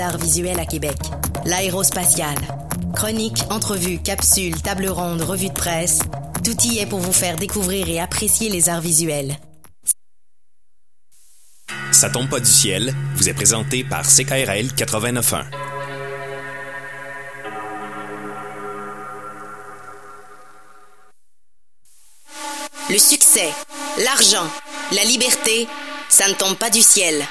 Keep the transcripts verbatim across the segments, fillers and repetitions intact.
Arts visuels à Québec, l'aérospatiale, chroniques, entrevues, capsules, tables rondes, revues de presse, tout y est pour vous faire découvrir et apprécier les arts visuels. Ça tombe pas du ciel, vous est présenté par C K R L quatre-vingt-neuf point un. Le succès, l'argent, la liberté, ça ne tombe pas du ciel.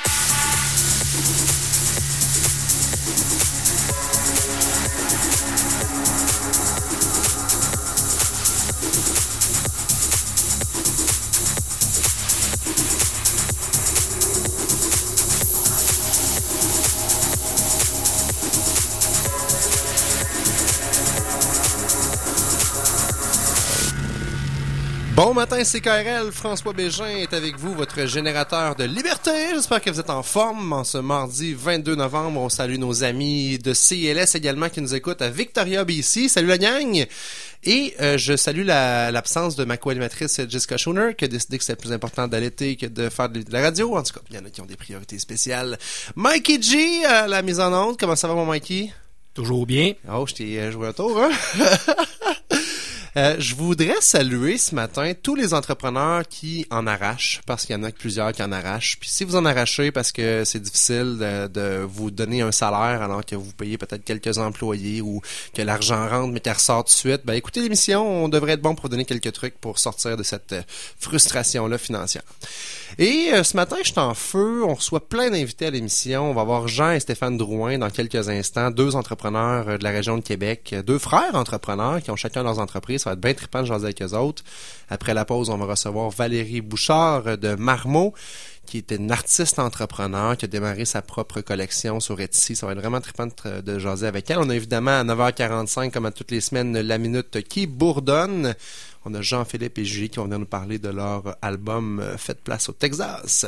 Bon matin, C K R L. François Bégin est avec vous, votre générateur de liberté. J'espère que vous êtes en forme. En ce mardi vingt-deux novembre, on salue nos amis de C L S également qui nous écoutent à Victoria, B C. Salut la gang! Et euh, je salue la, l'absence de ma co-animatrice Jessica Schooner qui a décidé que c'était plus important d'allaiter que de faire de la radio. En tout cas, il y en a qui ont des priorités spéciales. Mikey G à la mise en onde. Comment ça va, mon Mikey? Toujours bien. Oh, je t'ai joué un tour, hein? Euh, je voudrais saluer ce matin tous les entrepreneurs qui en arrachent, parce qu'il y en a plusieurs qui en arrachent. Puis si vous en arrachez parce que c'est difficile de, de vous donner un salaire alors que vous payez peut-être quelques employés ou que l'argent rentre mais qu'il ressort tout de suite, ben écoutez l'émission, on devrait être bon pour donner quelques trucs pour sortir de cette frustration-là financière. Et euh, ce matin, je suis en feu, on reçoit plein d'invités à l'émission. On va avoir Jean et Stéphane Drouin dans quelques instants, deux entrepreneurs de la région de Québec, deux frères entrepreneurs qui ont chacun leurs entreprises. Ça va être bien trippant de jaser avec eux autres. Après la pause, on va recevoir Valérie Bouchard de Marmot, qui est une artiste entrepreneur, qui a démarré sa propre collection sur Etsy. Ça va être vraiment trippant de, de jaser avec elle. On a évidemment à neuf heures quarante-cinq, comme à toutes les semaines, la minute qui bourdonne. On a Jean-Philippe et Julie qui vont venir nous parler de leur album « Faites place au Texas ».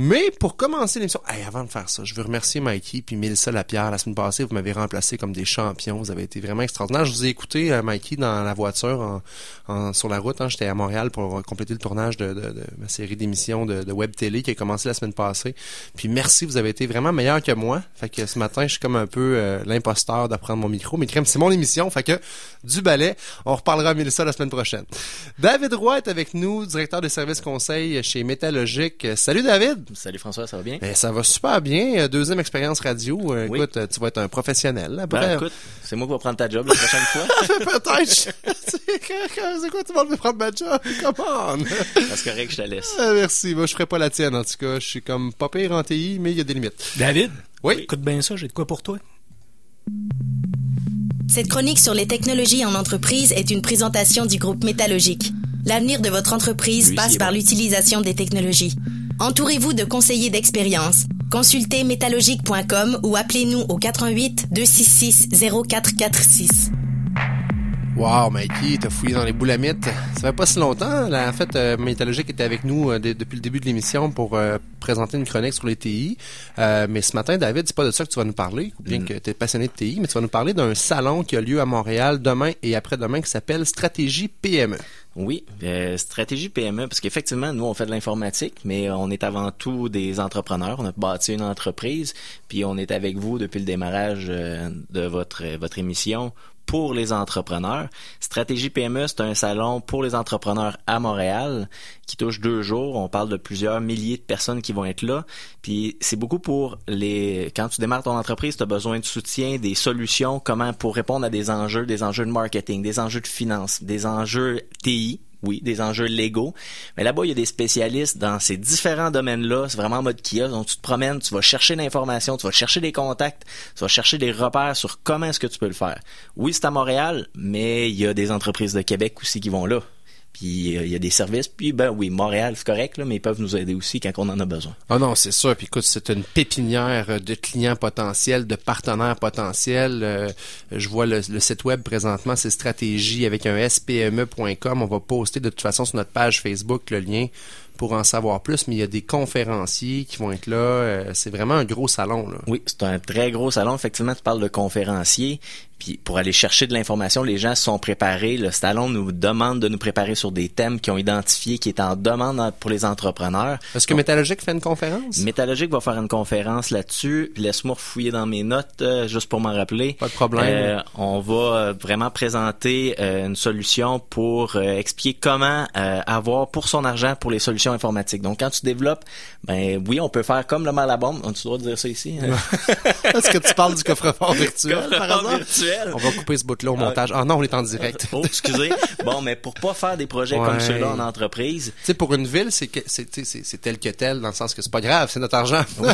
Mais pour commencer l'émission, hey, avant de faire ça, je veux remercier Mikey puis Mélissa Lapierre. La semaine passée, vous m'avez remplacé comme des champions. Vous avez été vraiment extraordinaire. Je vous ai écouté, euh, Mikey, dans la voiture, en, en, sur la route. Hein. J'étais à Montréal pour compléter le tournage de, de, de ma série d'émissions de, de web télé qui a commencé la semaine passée. Puis merci, vous avez été vraiment meilleur que moi. Fait que ce matin, je suis comme un peu euh, l'imposteur de prendre mon micro. Mais crème, c'est mon émission. Fait que du balai, on reparlera à Mélissa la semaine prochaine. David Roy est avec nous, directeur des services conseils chez Métalogic. Salut David! Salut François, ça va bien? Ben, ça va super bien. Deuxième expérience radio. Euh, oui. Écoute, tu vas être un professionnel. Là, ben, écoute, c'est moi qui vais prendre ta job la prochaine fois. Peut-être. C'est quoi, tout le monde veut prendre ma job? Come on! C'est correct, je te laisse. Ah, merci. Moi, je ferai pas la tienne, en tout cas. Je suis comme pas pire en T I, mais il y a des limites. David? Oui? Écoute bien ça, j'ai de quoi pour toi. Cette chronique sur les technologies en entreprise est une présentation du groupe Métalogic. L'avenir de votre entreprise Lui, passe par bon. l'utilisation des technologies. Entourez-vous de conseillers d'expérience. Consultez métalogic point com ou appelez-nous au quatre un huit, deux six six, zéro quatre quatre six. Wow, Mikey, t'as fouillé dans les boulamites. Ça fait pas si longtemps. Là, en fait, euh, Métalogic était avec nous euh, d- depuis le début de l'émission pour euh, présenter une chronique sur les T I. Euh, mais ce matin, David, c'est pas de ça que tu vas nous parler, bien mm. que t'es passionné de T I, mais tu vas nous parler d'un salon qui a lieu à Montréal demain et après-demain qui s'appelle Stratégie P M E. Oui, euh, stratégie P M E, parce qu'effectivement, nous, on fait de l'informatique, mais on est avant tout des entrepreneurs. On a bâti une entreprise, puis on est avec vous depuis le démarrage euh, de votre euh, votre émission pour les entrepreneurs. Stratégie P M E, c'est un salon pour les entrepreneurs à Montréal qui touche deux jours. On parle de plusieurs milliers de personnes qui vont être là. Puis c'est beaucoup pour les... Quand tu démarres ton entreprise, tu as besoin de soutien, des solutions, comment pour répondre à des enjeux, des enjeux de marketing, des enjeux de finance, des enjeux T I. Oui, des enjeux légaux. Mais là-bas, il y a des spécialistes dans ces différents domaines-là. C'est vraiment en mode kiosque. Donc, tu te promènes, tu vas chercher l'information, tu vas chercher des contacts, tu vas chercher des repères sur comment est-ce que tu peux le faire. Oui, c'est à Montréal, mais il y a des entreprises de Québec aussi qui vont là. Puis il y a des services, puis ben oui, Montréal, c'est correct, là, mais ils peuvent nous aider aussi quand on en a besoin. Ah non, c'est sûr. Puis écoute, c'est une pépinière de clients potentiels, de partenaires potentiels. Euh, je vois le, le site web présentement, c'est stratégie avec un S P M E point com. On va poster de toute façon sur notre page Facebook le lien pour en savoir plus, mais il y a des conférenciers qui vont être là. Euh, c'est vraiment un gros salon, là. Oui, c'est un très gros salon. Effectivement, tu parles de conférenciers. Puis pour aller chercher de l'information, les gens sont préparés. Le salon nous demande de nous préparer sur des thèmes qu'ils ont identifiés, qui est en demande pour les entrepreneurs. Est-ce que Métalogic fait une conférence? Métalogic va faire une conférence là-dessus. Laisse-moi fouiller dans mes notes, euh, juste pour m'en rappeler. Pas de problème. Euh, on va vraiment présenter euh, une solution pour euh, expliquer comment euh, avoir pour son argent pour les solutions informatiques. Donc, quand tu développes, ben oui, on peut faire comme le mal à bombe. On a-tu le droit de dire ça ici? Hein? Est-ce que tu parles du coffre-fort virtuel, par hasard? On va couper ce bout-là au montage. Ah non, on est en direct. Oh, excusez. Bon, mais pour pas faire des projets ouais. comme ceux-là en entreprise. Tu sais, pour une ville, c'est, que, c'est, c'est, c'est tel que tel, dans le sens que c'est pas grave, c'est notre argent. Ouais.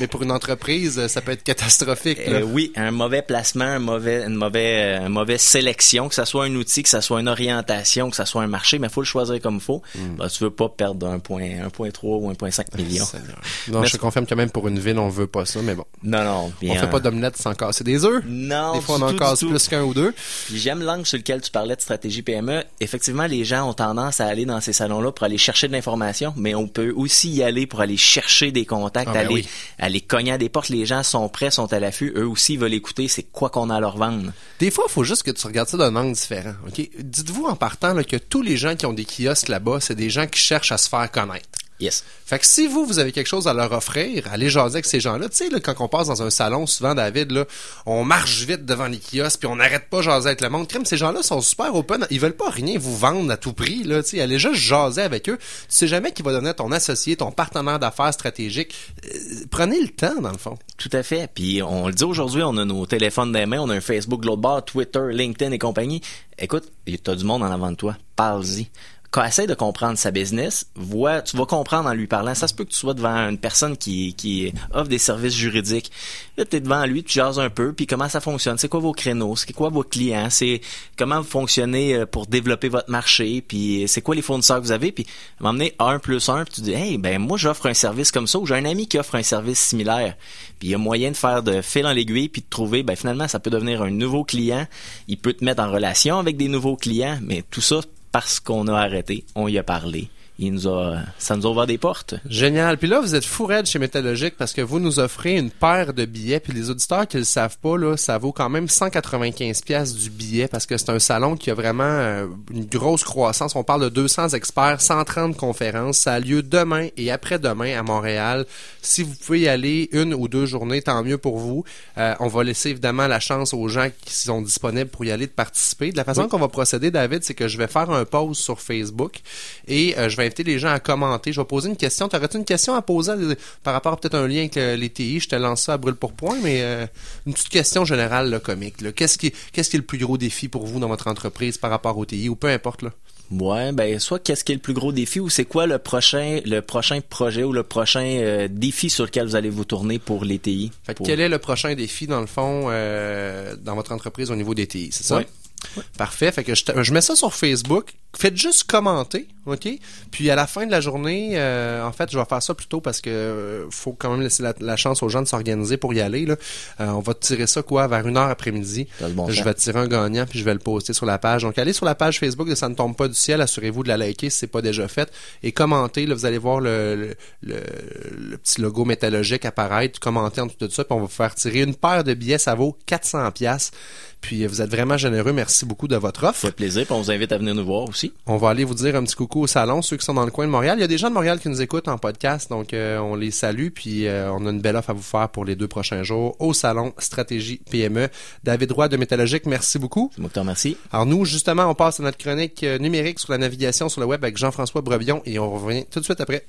Mais pour une entreprise, ça peut être catastrophique. Euh, oui, un mauvais placement, un mauvais, une mauvaise une mauvaise sélection, que ça soit un outil, que ça soit une orientation, que ça soit un marché, mais il faut le choisir comme il faut. Mm. Ben, tu veux pas perdre un point, un virgule trois ou un virgule cinq million. Non, mais je te confirme que même pour une ville, on veut pas ça, mais bon. Non, non. On fait euh... pas d'omelette sans casser des œufs. Non. Des fois, on en casse plus qu'un ou deux. Puis j'aime l'angle sur lequel tu parlais de stratégie P M E. Effectivement, les gens ont tendance à aller dans ces salons-là pour aller chercher de l'information, mais on peut aussi y aller pour aller chercher des contacts, ah, aller, ben oui. aller cogner à des portes. Les gens sont prêts, sont à l'affût. Eux aussi veulent écouter c'est quoi qu'on a à leur vendre. Des fois, il faut juste que tu regardes ça d'un angle différent. Okay? Dites-vous en partant là, que tous les gens qui ont des kiosques là-bas, c'est des gens qui cherchent à se faire connaître. Yes. Fait que si vous, vous avez quelque chose à leur offrir, allez jaser avec ces gens-là. Tu sais, là, quand on passe dans un salon, souvent, David, là, on marche vite devant les kiosques puis on n'arrête pas de jaser avec le monde. Crème, ces gens-là sont super open. Ils veulent pas rien vous vendre à tout prix, là. Tu sais, allez juste jaser avec eux. Tu sais jamais qui va donner ton associé, ton partenaire d'affaires stratégique. Euh, prenez le temps, dans le fond. Tout à fait. Puis, on le dit aujourd'hui, on a nos téléphones dans les mains, on a un Facebook, l'autre bord, Twitter, LinkedIn et compagnie. Écoute, t'as du monde en avant de toi. Parle-y. Quand essaie de comprendre sa business, vois, tu vas comprendre en lui parlant. Ça se peut que tu sois devant une personne qui, qui offre des services juridiques. Là, t'es devant lui, tu jases un peu, puis comment ça fonctionne. C'est quoi vos créneaux? C'est quoi vos clients? C'est comment vous fonctionnez pour développer votre marché? Puis c'est quoi les fournisseurs que vous avez? Puis m'emmener un plus un, puis tu dis, hey, ben, moi, j'offre un service comme ça, ou j'ai un ami qui offre un service similaire. Puis il y a moyen de faire de fil en aiguille, puis de trouver, ben, finalement, ça peut devenir un nouveau client. Il peut te mettre en relation avec des nouveaux clients, mais tout ça, parce qu'on a arrêté, on y a parlé. Il nous a, ça nous a ouvert des portes. Génial. Puis là, vous êtes fou raide chez Métalogic parce que vous nous offrez une paire de billets. Puis les auditeurs qui le savent pas, là, ça vaut quand même cent quatre-vingt-quinze dollars du billet parce que c'est un salon qui a vraiment euh, une grosse croissance. On parle de deux cents experts, cent trente conférences. Ça a lieu demain et après-demain à Montréal. Si vous pouvez y aller une ou deux journées, tant mieux pour vous. Euh, on va laisser évidemment la chance aux gens qui sont disponibles pour y aller de participer. De la façon oui. qu'on va procéder, David, c'est que je vais faire un post sur Facebook et euh, je vais inviter les gens à commenter. Je vais poser une question. T'aurais-tu une question à poser par rapport à peut-être un lien avec le, les T I? Je te lance ça à brûle pour point, mais euh, une petite question générale, là, comique. Là. Qu'est-ce qui, qu'est-ce qui est le plus gros défi pour vous dans votre entreprise par rapport au T I ou peu importe, là? Ouais, ben soit qu'est-ce qui est le plus gros défi ou c'est quoi le prochain le prochain projet ou le prochain euh, défi sur lequel vous allez vous tourner pour les T I? Fait pour... Quel est le prochain défi, dans le fond, euh, dans votre entreprise au niveau des T I, c'est ça? Ouais. Ouais. Parfait. Fait que je, je mets ça sur Facebook. Faites juste commenter, OK? Puis à la fin de la journée, euh, en fait, je vais faire ça plus tôt parce que euh, faut quand même laisser la, la chance aux gens de s'organiser pour y aller, là. Euh, on va tirer ça, quoi, vers une heure après-midi. Bon je temps. vais tirer un gagnant puis je vais le poster sur la page. Donc, allez sur la page Facebook de Ça ne tombe pas du ciel. Assurez-vous de la liker si c'est pas déjà fait. Et commentez. Là, vous allez voir le, le, le, le petit logo Métalogic apparaître. Commentez en tout de ça. Puis on va vous faire tirer une paire de billets. Ça vaut quatre cents dollars. Puis vous êtes vraiment généreux. Merci beaucoup de votre offre. Ça fait plaisir. Puis on vous invite à venir nous voir aussi. On va aller vous dire un petit coucou au salon, ceux qui sont dans le coin de Montréal. Il y a des gens de Montréal qui nous écoutent en podcast, donc euh, on les salue, puis euh, on a une belle offre à vous faire pour les deux prochains jours au salon Stratégie P M E. David Roy de Métalogic, merci beaucoup. C'est moi qui te remercie. Alors nous, justement, on passe à notre chronique numérique sur la navigation sur le web avec Jean-François Brébion et on revient tout de suite après.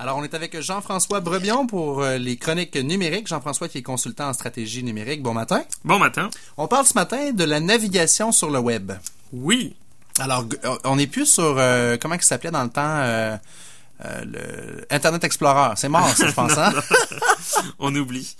Alors, on est avec Jean-François Brébion pour euh, les chroniques numériques. Jean-François qui est consultant en stratégie numérique. Bon matin. Bon matin. On parle ce matin de la navigation sur le web. Oui. Alors, on n'est plus sur, euh, comment il s'appelait dans le temps, euh, euh, le Internet Explorer. C'est mort, ça, je pense, hein? On oublie.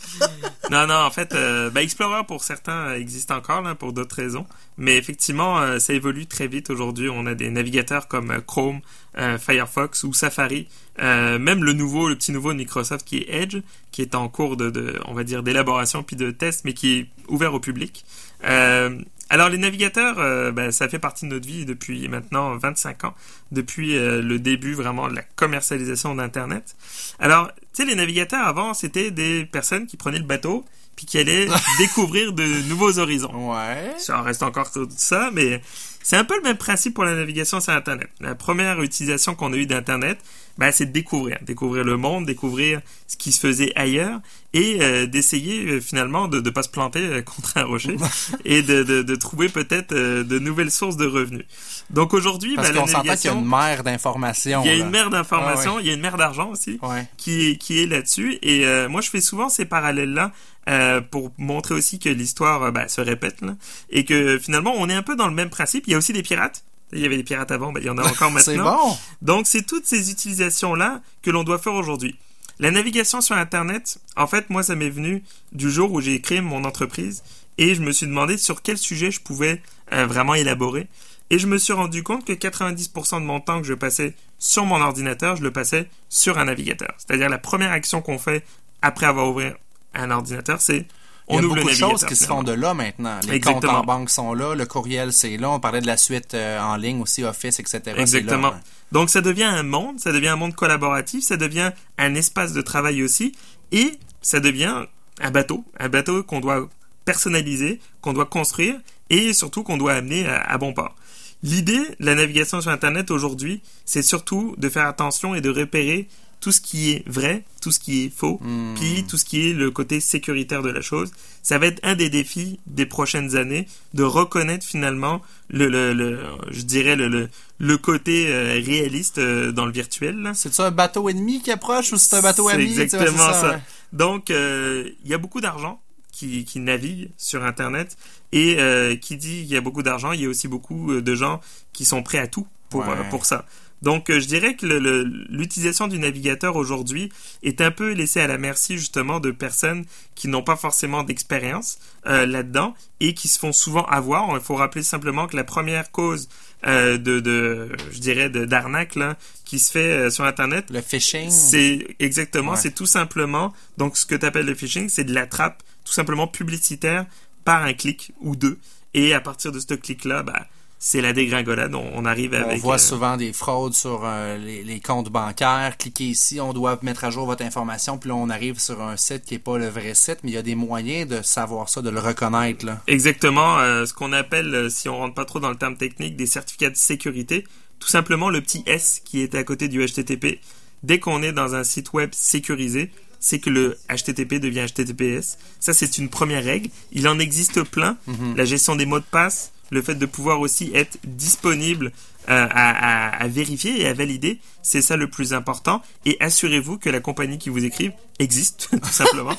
Non, non, en fait, euh, ben Explorer, pour certains, existe encore, là, pour d'autres raisons. Mais effectivement, euh, ça évolue très vite aujourd'hui. On a des navigateurs comme Chrome, euh, Firefox ou Safari. Euh, même le nouveau, le petit nouveau de Microsoft qui est Edge, qui est en cours de, de on va dire, d'élaboration puis de test, mais qui est ouvert au public. Euh... Alors les navigateurs, euh, ben, ça fait partie de notre vie depuis maintenant vingt-cinq ans, depuis euh, le début vraiment de la commercialisation d'Internet. Alors, tu sais, les navigateurs avant, c'était des personnes qui prenaient le bateau puis qui allaient découvrir de nouveaux horizons. Ouais. Ça en reste encore tout ça, mais c'est un peu le même principe pour la navigation sur Internet. La première utilisation qu'on a eue d'Internet, ben, c'est de découvrir. Découvrir le monde, découvrir ce qui se faisait ailleurs et euh, d'essayer euh, finalement de ne pas se planter euh, contre un rocher et de, de, de trouver peut-être euh, de nouvelles sources de revenus. Donc aujourd'hui, ben, la navigation... Parce qu'on s'entend qu'il y a une mer d'informations. Il y a là. une mer d'informations, ah, oui. Il y a une mer d'argent aussi ouais. qui, qui est là-dessus. Et euh, moi, je fais souvent ces parallèles-là euh, pour montrer aussi que l'histoire euh, ben, se répète là, et que finalement, on est un peu dans le même principe. Il y a aussi des pirates. Il y avait des pirates avant, ben, il y en a encore maintenant. C'est bon. Donc, c'est toutes ces utilisations-là que l'on doit faire aujourd'hui. La navigation sur Internet, en fait, moi, ça m'est venu du jour où j'ai créé mon entreprise et je me suis demandé sur quel sujet je pouvais euh, vraiment élaborer. Et je me suis rendu compte que quatre-vingt-dix pour cent de mon temps que je passais sur mon ordinateur, je le passais sur un navigateur. C'est-à-dire, la première action qu'on fait après avoir ouvert un ordinateur, c'est... On Il y a beaucoup de choses qui se font de là maintenant. Les Exactement. comptes en banque sont là, le courriel c'est là, on parlait de la suite euh, en ligne aussi, Office, et cetera. Exactement. Là, hein. Donc ça devient un monde, ça devient un monde collaboratif, ça devient un espace de travail aussi, et ça devient un bateau, un bateau qu'on doit personnaliser, qu'on doit construire, et surtout qu'on doit amener à, à bon port. L'idée de la navigation sur Internet aujourd'hui, c'est surtout de faire attention et de repérer tout ce qui est vrai, tout ce qui est faux, mmh. puis tout ce qui est le côté sécuritaire de la chose. Ça va être un des défis des prochaines années, de reconnaître finalement le, le, le je dirais le, le, le côté euh, réaliste euh, dans le virtuel. Là. C'est-tu un bateau ennemi qui approche ou c'est un bateau c'est ami? Exactement tu vois, c'est ça. ça. Ouais. Donc, il euh, y a beaucoup d'argent qui, qui navigue sur Internet et euh, qui dit qu'il y a beaucoup d'argent, il y a aussi beaucoup de gens qui sont prêts à tout pour, ouais. euh, pour ça. Donc, euh, je dirais que le, le, l'utilisation du navigateur aujourd'hui est un peu laissée à la merci justement de personnes qui n'ont pas forcément d'expérience euh, là-dedans et qui se font souvent avoir. Il faut rappeler simplement que la première cause euh, de, de, je dirais, de, d'arnaque là, qui se fait euh, sur Internet, le phishing, c'est exactement, ouais. c'est tout simplement donc ce que tu appelles le phishing, c'est de la trappe tout simplement publicitaire par un clic ou deux. Et à partir de ce clic-là, bah c'est la dégringolade, on arrive avec... On voit euh... souvent des fraudes sur euh, les, les comptes bancaires. Cliquez ici, on doit mettre à jour votre information, puis là, on arrive sur un site qui n'est pas le vrai site, mais il y a des moyens de savoir ça, de le reconnaître. Là. Exactement, euh, ce qu'on appelle, si on rentre pas trop dans le terme technique, des certificats de sécurité. Tout simplement, le petit S qui était à côté du H T T P. Dès qu'on est dans un site web sécurisé, c'est que le H T T P devient H T T P S. Ça, c'est une première règle. Il en existe plein. Mm-hmm. La gestion des mots de passe... Le fait de pouvoir aussi être disponible euh, à, à, à vérifier et à valider, c'est ça le plus important. Et assurez-vous que la compagnie qui vous écrive existe, tout simplement,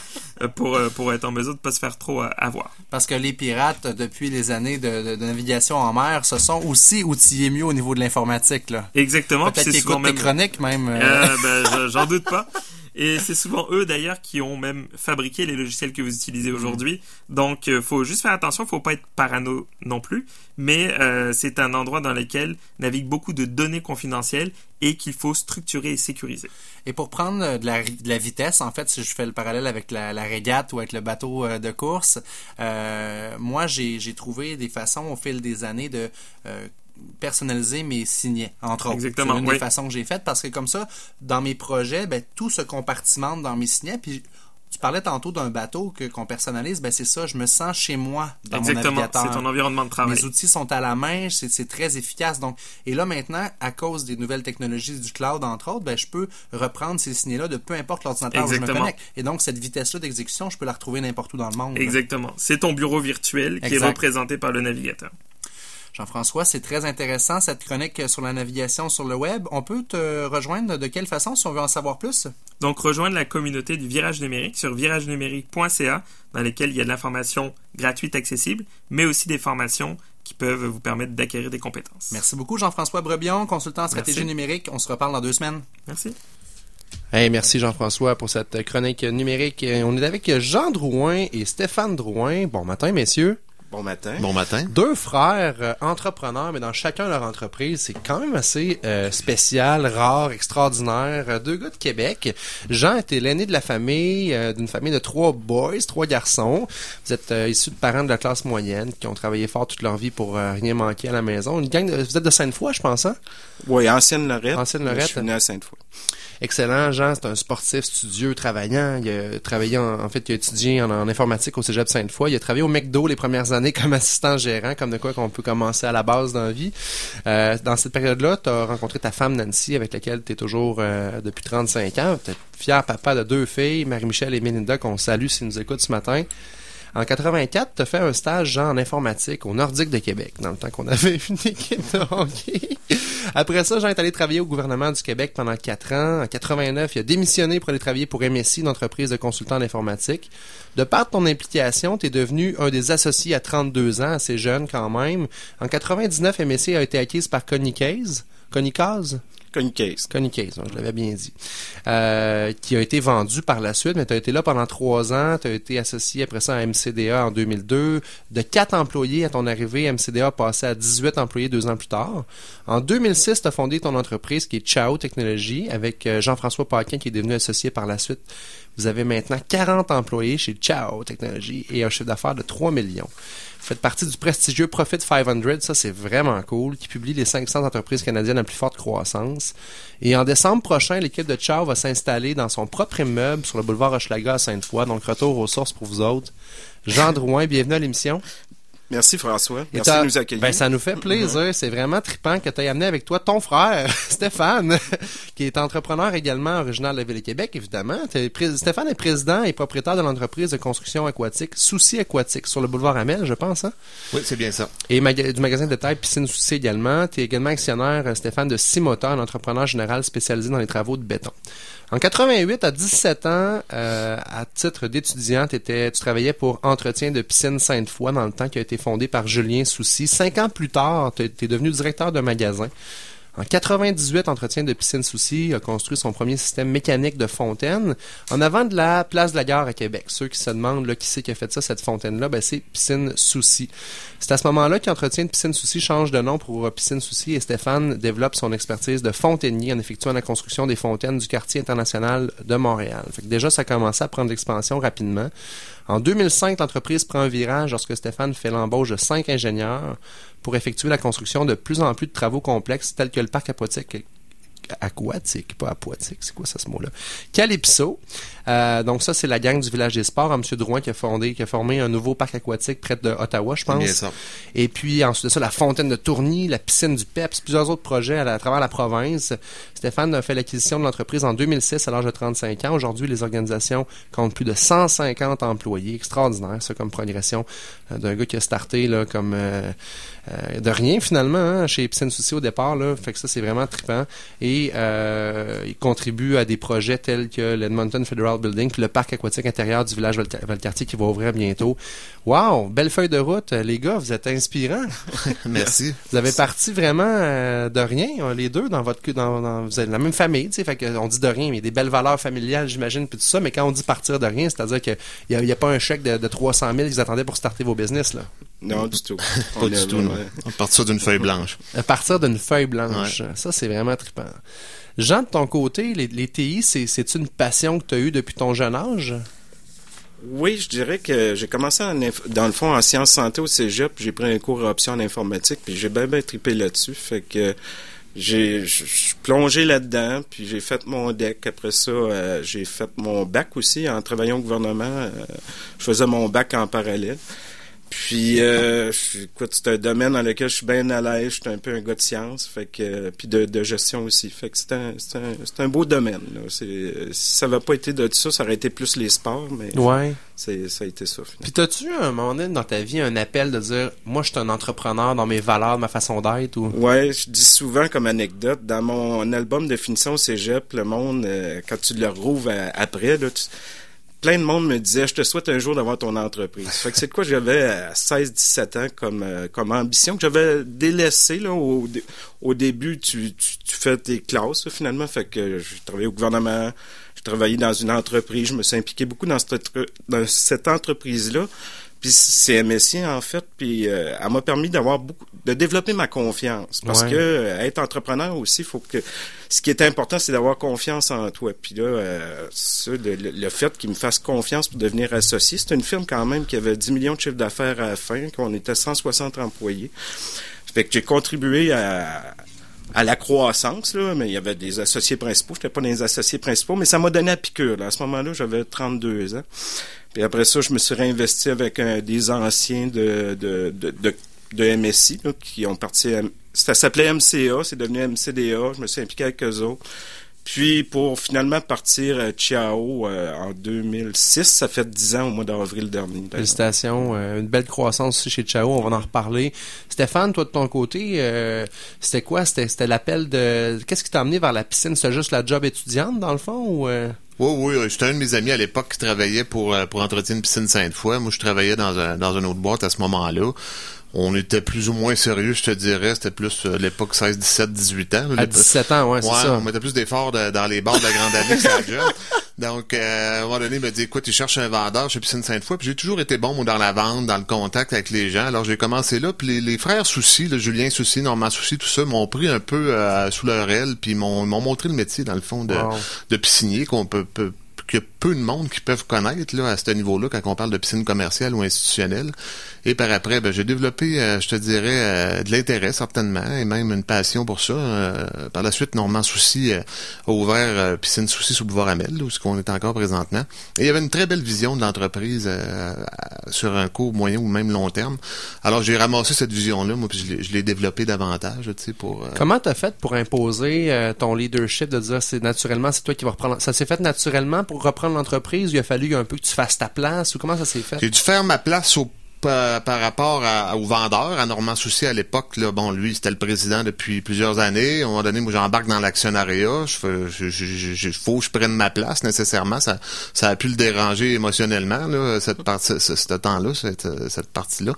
pour, pour être en mesure de ne pas se faire trop avoir. Parce que les pirates, depuis les années de, de, de navigation en mer, se sont aussi outillés mieux au niveau de l'informatique. Là. Exactement. Peut-être qu'ils écoutent des chroniques même. Euh, ben, j'en doute pas. Et c'est souvent eux d'ailleurs qui ont même fabriqué les logiciels que vous utilisez aujourd'hui. Donc euh, faut juste faire attention, faut pas être parano non plus, mais euh, c'est un endroit dans lequel naviguent beaucoup de données confidentielles et qu'il faut structurer et sécuriser. Et pour prendre de la, de la vitesse, en fait, si je fais le parallèle avec la, la régate ou avec le bateau de course, euh, moi j'ai, j'ai trouvé des façons au fil des années de euh, personnaliser mes signets, entre autres. Exactement, c'est une oui. des façons que j'ai faites, parce que comme ça, dans mes projets, ben, tout se compartimente dans mes signets, puis tu parlais tantôt d'un bateau que, qu'on personnalise, ben, c'est ça, je me sens chez moi dans Exactement, mon navigateur. Exactement, c'est ton environnement de travail. Mes outils sont à la main, c'est, c'est très efficace. Donc, et là, maintenant, à cause des nouvelles technologies du cloud, entre autres, ben, je peux reprendre ces signets-là de peu importe l'ordinateur Exactement. où je me connecte. Et donc, cette vitesse-là d'exécution, je peux la retrouver n'importe où dans le monde. Exactement. Là. C'est ton bureau virtuel exact. qui est représenté par le navigateur. Jean-François, c'est très intéressant cette chronique sur la navigation sur le web. On peut te rejoindre de quelle façon si on veut en savoir plus? Donc, rejoindre la communauté du Virage Numérique sur virage numérique point c a dans lesquelles il y a de l'information gratuite accessible, mais aussi des formations qui peuvent vous permettre d'acquérir des compétences. Merci beaucoup Jean-François Brébion, consultant en stratégie Merci. numérique. On se reparle dans deux semaines. Merci. Hey, merci Jean-François pour cette chronique numérique. On est avec Jean Drouin et Stéphane Drouin. Bon matin messieurs. Bon matin. Bon matin. Deux frères euh, entrepreneurs, mais dans chacun leur entreprise. C'est quand même assez euh, spécial, rare, extraordinaire. Deux gars de Québec. Jean était l'aîné de la famille, euh, d'une famille de trois boys, trois garçons. Vous êtes euh, issus de parents de la classe moyenne qui ont travaillé fort toute leur vie pour euh, rien manquer à la maison. Une gang de, vous êtes de Sainte-Foy, je pense, hein? Oui, ancienne Lorette. Ancienne Lorette. Je suis né à Sainte-Foy. Excellent. Jean, c'est un sportif studieux, travaillant. Il a travaillé, en, en fait, il a étudié en, en informatique au cégep Sainte-Foy. Il a travaillé au McDo les premières années comme assistant gérant, comme de quoi qu'on peut commencer à la base dans la vie. Euh, dans cette période-là, tu as rencontré ta femme Nancy, avec laquelle tu es toujours euh, depuis trente-cinq ans. Tu es fier papa de deux filles, Marie-Michel et Mélinda, qu'on salue s'ils nous écoutent ce matin. En quatre-vingt-quatre, tu as fait un stage genre en informatique au Nordique de Québec, dans le temps qu'on avait une équipe de hockey. Après ça, Jean est allé travailler au gouvernement du Québec pendant quatre ans. En quatre-vingt-neuf, il a démissionné pour aller travailler pour M S I, une entreprise de consultants en informatique. De par ton implication, tu es devenu un des associés à trente-deux ans, assez jeune quand même. En quatre-vingt-dix-neuf, M S I a été acquise par Conicase. Conicase? Conicase. Conicase, je l'avais bien dit. Euh, qui a été vendu par la suite, mais tu as été là pendant trois ans. Tu as été associé après ça à M C D A en deux mille deux. De quatre employés à ton arrivée, M C D A a passé à dix-huit employés deux ans plus tard. En deux mille six, tu as fondé ton entreprise qui est Ciao Technologies avec Jean-François Paquin qui est devenu associé par la suite. Vous avez maintenant quarante employés chez Ciao Technologies et un chiffre d'affaires de trois millions. Vous faites partie du prestigieux Profit cinq cents, ça c'est vraiment cool, qui publie les cinq cents entreprises canadiennes à plus forte croissance. Et en décembre prochain, l'équipe de Ciao va s'installer dans son propre immeuble sur le boulevard Hochelaga à Sainte-Foy. Donc retour aux sources pour vous autres. Jean Drouin, bienvenue à l'émission. Merci François, merci de nous accueillir. Ben, ça nous fait plaisir, mm-hmm. C'est vraiment trippant que tu aies amené avec toi ton frère, Stéphane, qui est entrepreneur également originaire de la Ville de Québec, évidemment. Pré- Stéphane est président et propriétaire de l'entreprise de construction aquatique Soucy Aquatique, sur le boulevard Amel, je pense. Hein? Oui, c'est bien ça. Et maga- du magasin de détail Piscine Soucy également. Tu es également actionnaire, Stéphane, de Cimota, un entrepreneur général spécialisé dans les travaux de béton. En quatre-vingt-huit, à dix-sept ans, euh, à titre d'étudiant, t'étais, tu travaillais pour Entretien de Piscine Sainte-Foy dans le temps qui a été fondé par Julien Soucy. Cinq ans plus tard, tu es devenu directeur d'un magasin. En quatre-vingt-dix-huit, Entretien de Piscine Soucy a construit son premier système mécanique de fontaine en avant de la place de la Gare à Québec. Ceux qui se demandent là, qui c'est qui a fait ça, cette fontaine-là, ben, c'est Piscine Soucy. C'est à ce moment-là qu'Entretien de Piscine Soucy change de nom pour Piscine Soucy et Stéphane développe son expertise de fontainier en effectuant la construction des fontaines du quartier international de Montréal. Fait que déjà, ça commençait à prendre l'expansion rapidement. En deux mille cinq, l'entreprise prend un virage lorsque Stéphane fait l'embauche de cinq ingénieurs pour effectuer la construction de plus en plus de travaux complexes tels que le parc aquatique, aquatique pas aquatique, c'est quoi ça ce mot-là? Calypso. Euh, donc ça, c'est la gang du Village des Sports, hein, M. Drouin qui a fondé, qui a formé un nouveau parc aquatique près de Ottawa, je pense. Bien ça. Et puis ensuite de ça, la Fontaine de Tourny, la piscine du P E P S, plusieurs autres projets à, la, à travers la province. Stéphane a fait l'acquisition de l'entreprise en deux mille six à l'âge de trente-cinq ans. Aujourd'hui, les organisations comptent plus de cent cinquante employés. Extraordinaire, ça, comme progression euh, d'un gars qui a starté là, comme euh, euh, de rien finalement, hein, chez Piscine Soucy au départ. Là, fait que ça, c'est vraiment trippant. Et euh, il contribue à des projets tels que l'Edmonton Federal Building, puis le parc aquatique intérieur du village Valcartier qui va ouvrir bientôt. Wow! Belle feuille de route. Les gars, vous êtes inspirants. Merci. Vous avez parti vraiment euh, de rien, les deux, dans votre... Dans, dans, vous êtes la même famille, tu sais, fait qu'on dit de rien, mais il y a des belles valeurs familiales, j'imagine, puis tout ça, mais quand on dit partir de rien, c'est-à-dire qu'il n'y a, a pas un chèque de, de trois cent mille que vous attendez pour starter vos business, là. Non, du tout. Pas du tout, non. À partir d'une feuille blanche. À partir d'une feuille blanche. Ouais. Ça, c'est vraiment trippant. Jean, de ton côté, les, les T I, c'est, c'est-tu une passion que tu as eue depuis ton jeune âge? Oui, je dirais que j'ai commencé, en inf- dans le fond, en sciences santé au cégep. J'ai pris un cours à option en informatique, puis j'ai bien, bien trippé là-dessus. Fait que j'ai je suis plongé là-dedans, puis j'ai fait mon D E C. Après ça, euh, j'ai fait mon bac aussi en travaillant au gouvernement. Euh, je faisais mon bac en parallèle. Puis, euh, je, écoute, c'est un domaine dans lequel je suis bien à l'aise. Je suis un peu un gars de science, fait que, euh, puis de, de gestion aussi. Fait que c'est un, c'est un, c'est un beau domaine. Là. C'est, si ça n'avait pas été de ça, ça aurait été plus les sports, mais ouais. c'est, ça a été ça. Finalement. Puis, t'as-tu, à un moment donné, dans ta vie, un appel de dire « Moi, je suis un entrepreneur dans mes valeurs, ma façon d'être » ou... Ouais, je dis souvent comme anecdote, dans mon album de finition au cégep, le monde, euh, quand tu le rouvres à, après, là, tu... plein de monde me disait « Je te souhaite un jour d'avoir ton entreprise. » Fait que c'est de quoi j'avais à seize dix-sept ans comme euh, comme ambition que j'avais délaissé là au au début tu tu, tu fais tes classes là, finalement fait que je travaillais au gouvernement, je travaillais dans une entreprise, je me suis impliqué beaucoup dans cette dans cette entreprise là. Puis c'est M S I, en fait, puis euh, elle m'a permis d'avoir beaucoup, de développer ma confiance. Parce ouais. que être entrepreneur aussi, faut que ce qui est important, c'est d'avoir confiance en toi. Puis là, euh, ça, le, le fait qu'ils me fassent confiance pour devenir associé, c'est une firme quand même qui avait dix millions de chiffres d'affaires à la fin, qu'on était cent soixante employés. Fait que j'ai contribué à... à la croissance, là, mais il y avait des associés principaux. J'étais pas dans les associés principaux, mais ça m'a donné la piqûre, là. À ce moment-là, j'avais trente-deux ans. Puis après ça, je me suis réinvesti avec euh, des anciens de, de, de, de, de M S I, là, qui ont parti à, ça s'appelait M C A, c'est devenu M C D A. Je me suis impliqué avec eux autres. Puis, pour finalement partir à Ciao euh, en deux mille six, ça fait dix ans au mois d'avril dernier. Félicitations, euh, une belle croissance aussi chez Ciao, on va en reparler. Stéphane, toi de ton côté, euh, c'était quoi? C'était, c'était l'appel de... Qu'est-ce qui t'a amené vers la piscine? C'était juste la job étudiante, dans le fond, ou... Euh... Oui, oui, j'étais un de mes amis à l'époque qui travaillait pour, pour Entretien de Piscine Sainte-Foy. Moi, je travaillais dans, un, dans une autre boîte à ce moment-là. On était plus ou moins sérieux, je te dirais. C'était plus euh, l'époque seize, dix-sept, dix-huit ans. Là, à dix-sept ans, ouais, ouais, c'est ça. On mettait plus d'efforts de, dans les bars de la Grande Allée que ça jeune. Donc, euh, à un moment donné, il m'a dit, écoute, tu cherches un vendeur chez Piscine Sainte-Foy. Puis j'ai toujours été bon, moi, dans la vente, dans le contact avec les gens. Alors, j'ai commencé là. Puis les, les frères Soucy, le Julien Soucy, Normand Soucy, tout ça, m'ont pris un peu euh, sous leur aile. Puis m'ont, m'ont montré le métier, dans le fond, de, wow. de piscinier qu'on peut... peut qu'il y a peu de monde qui peuvent connaître là, à ce niveau-là quand on parle de piscine commerciale ou institutionnelle. Et par après, ben, j'ai développé, euh, je te dirais, euh, de l'intérêt certainement et même une passion pour ça. Euh, par la suite, Normand Soucy euh, a ouvert euh, Piscine Soucy sous Boulevard Hamel, là, où ce qu'on est encore présentement. Et il y avait une très belle vision de l'entreprise euh, sur un court, moyen ou même long terme. Alors, j'ai ramassé cette vision-là, moi, puis je l'ai, je l'ai développée davantage. Tu sais, pour, euh... Comment t'as fait pour imposer euh, ton leadership, de dire c'est naturellement, c'est toi qui vas reprendre... Ça s'est fait naturellement pour reprendre l'entreprise, il a fallu un peu que tu fasses ta place, ou comment ça s'est fait? J'ai dû faire ma place au, par, par rapport à, au vendeur, à Normand Soucy à l'époque. Là, bon, lui, c'était le président depuis plusieurs années. À un moment donné, moi, j'embarque dans l'actionnariat. Il faut que je prenne ma place, nécessairement. Ça, ça a pu le déranger émotionnellement, là, cette part, ce, ce, ce temps-là, cette, cette partie-là.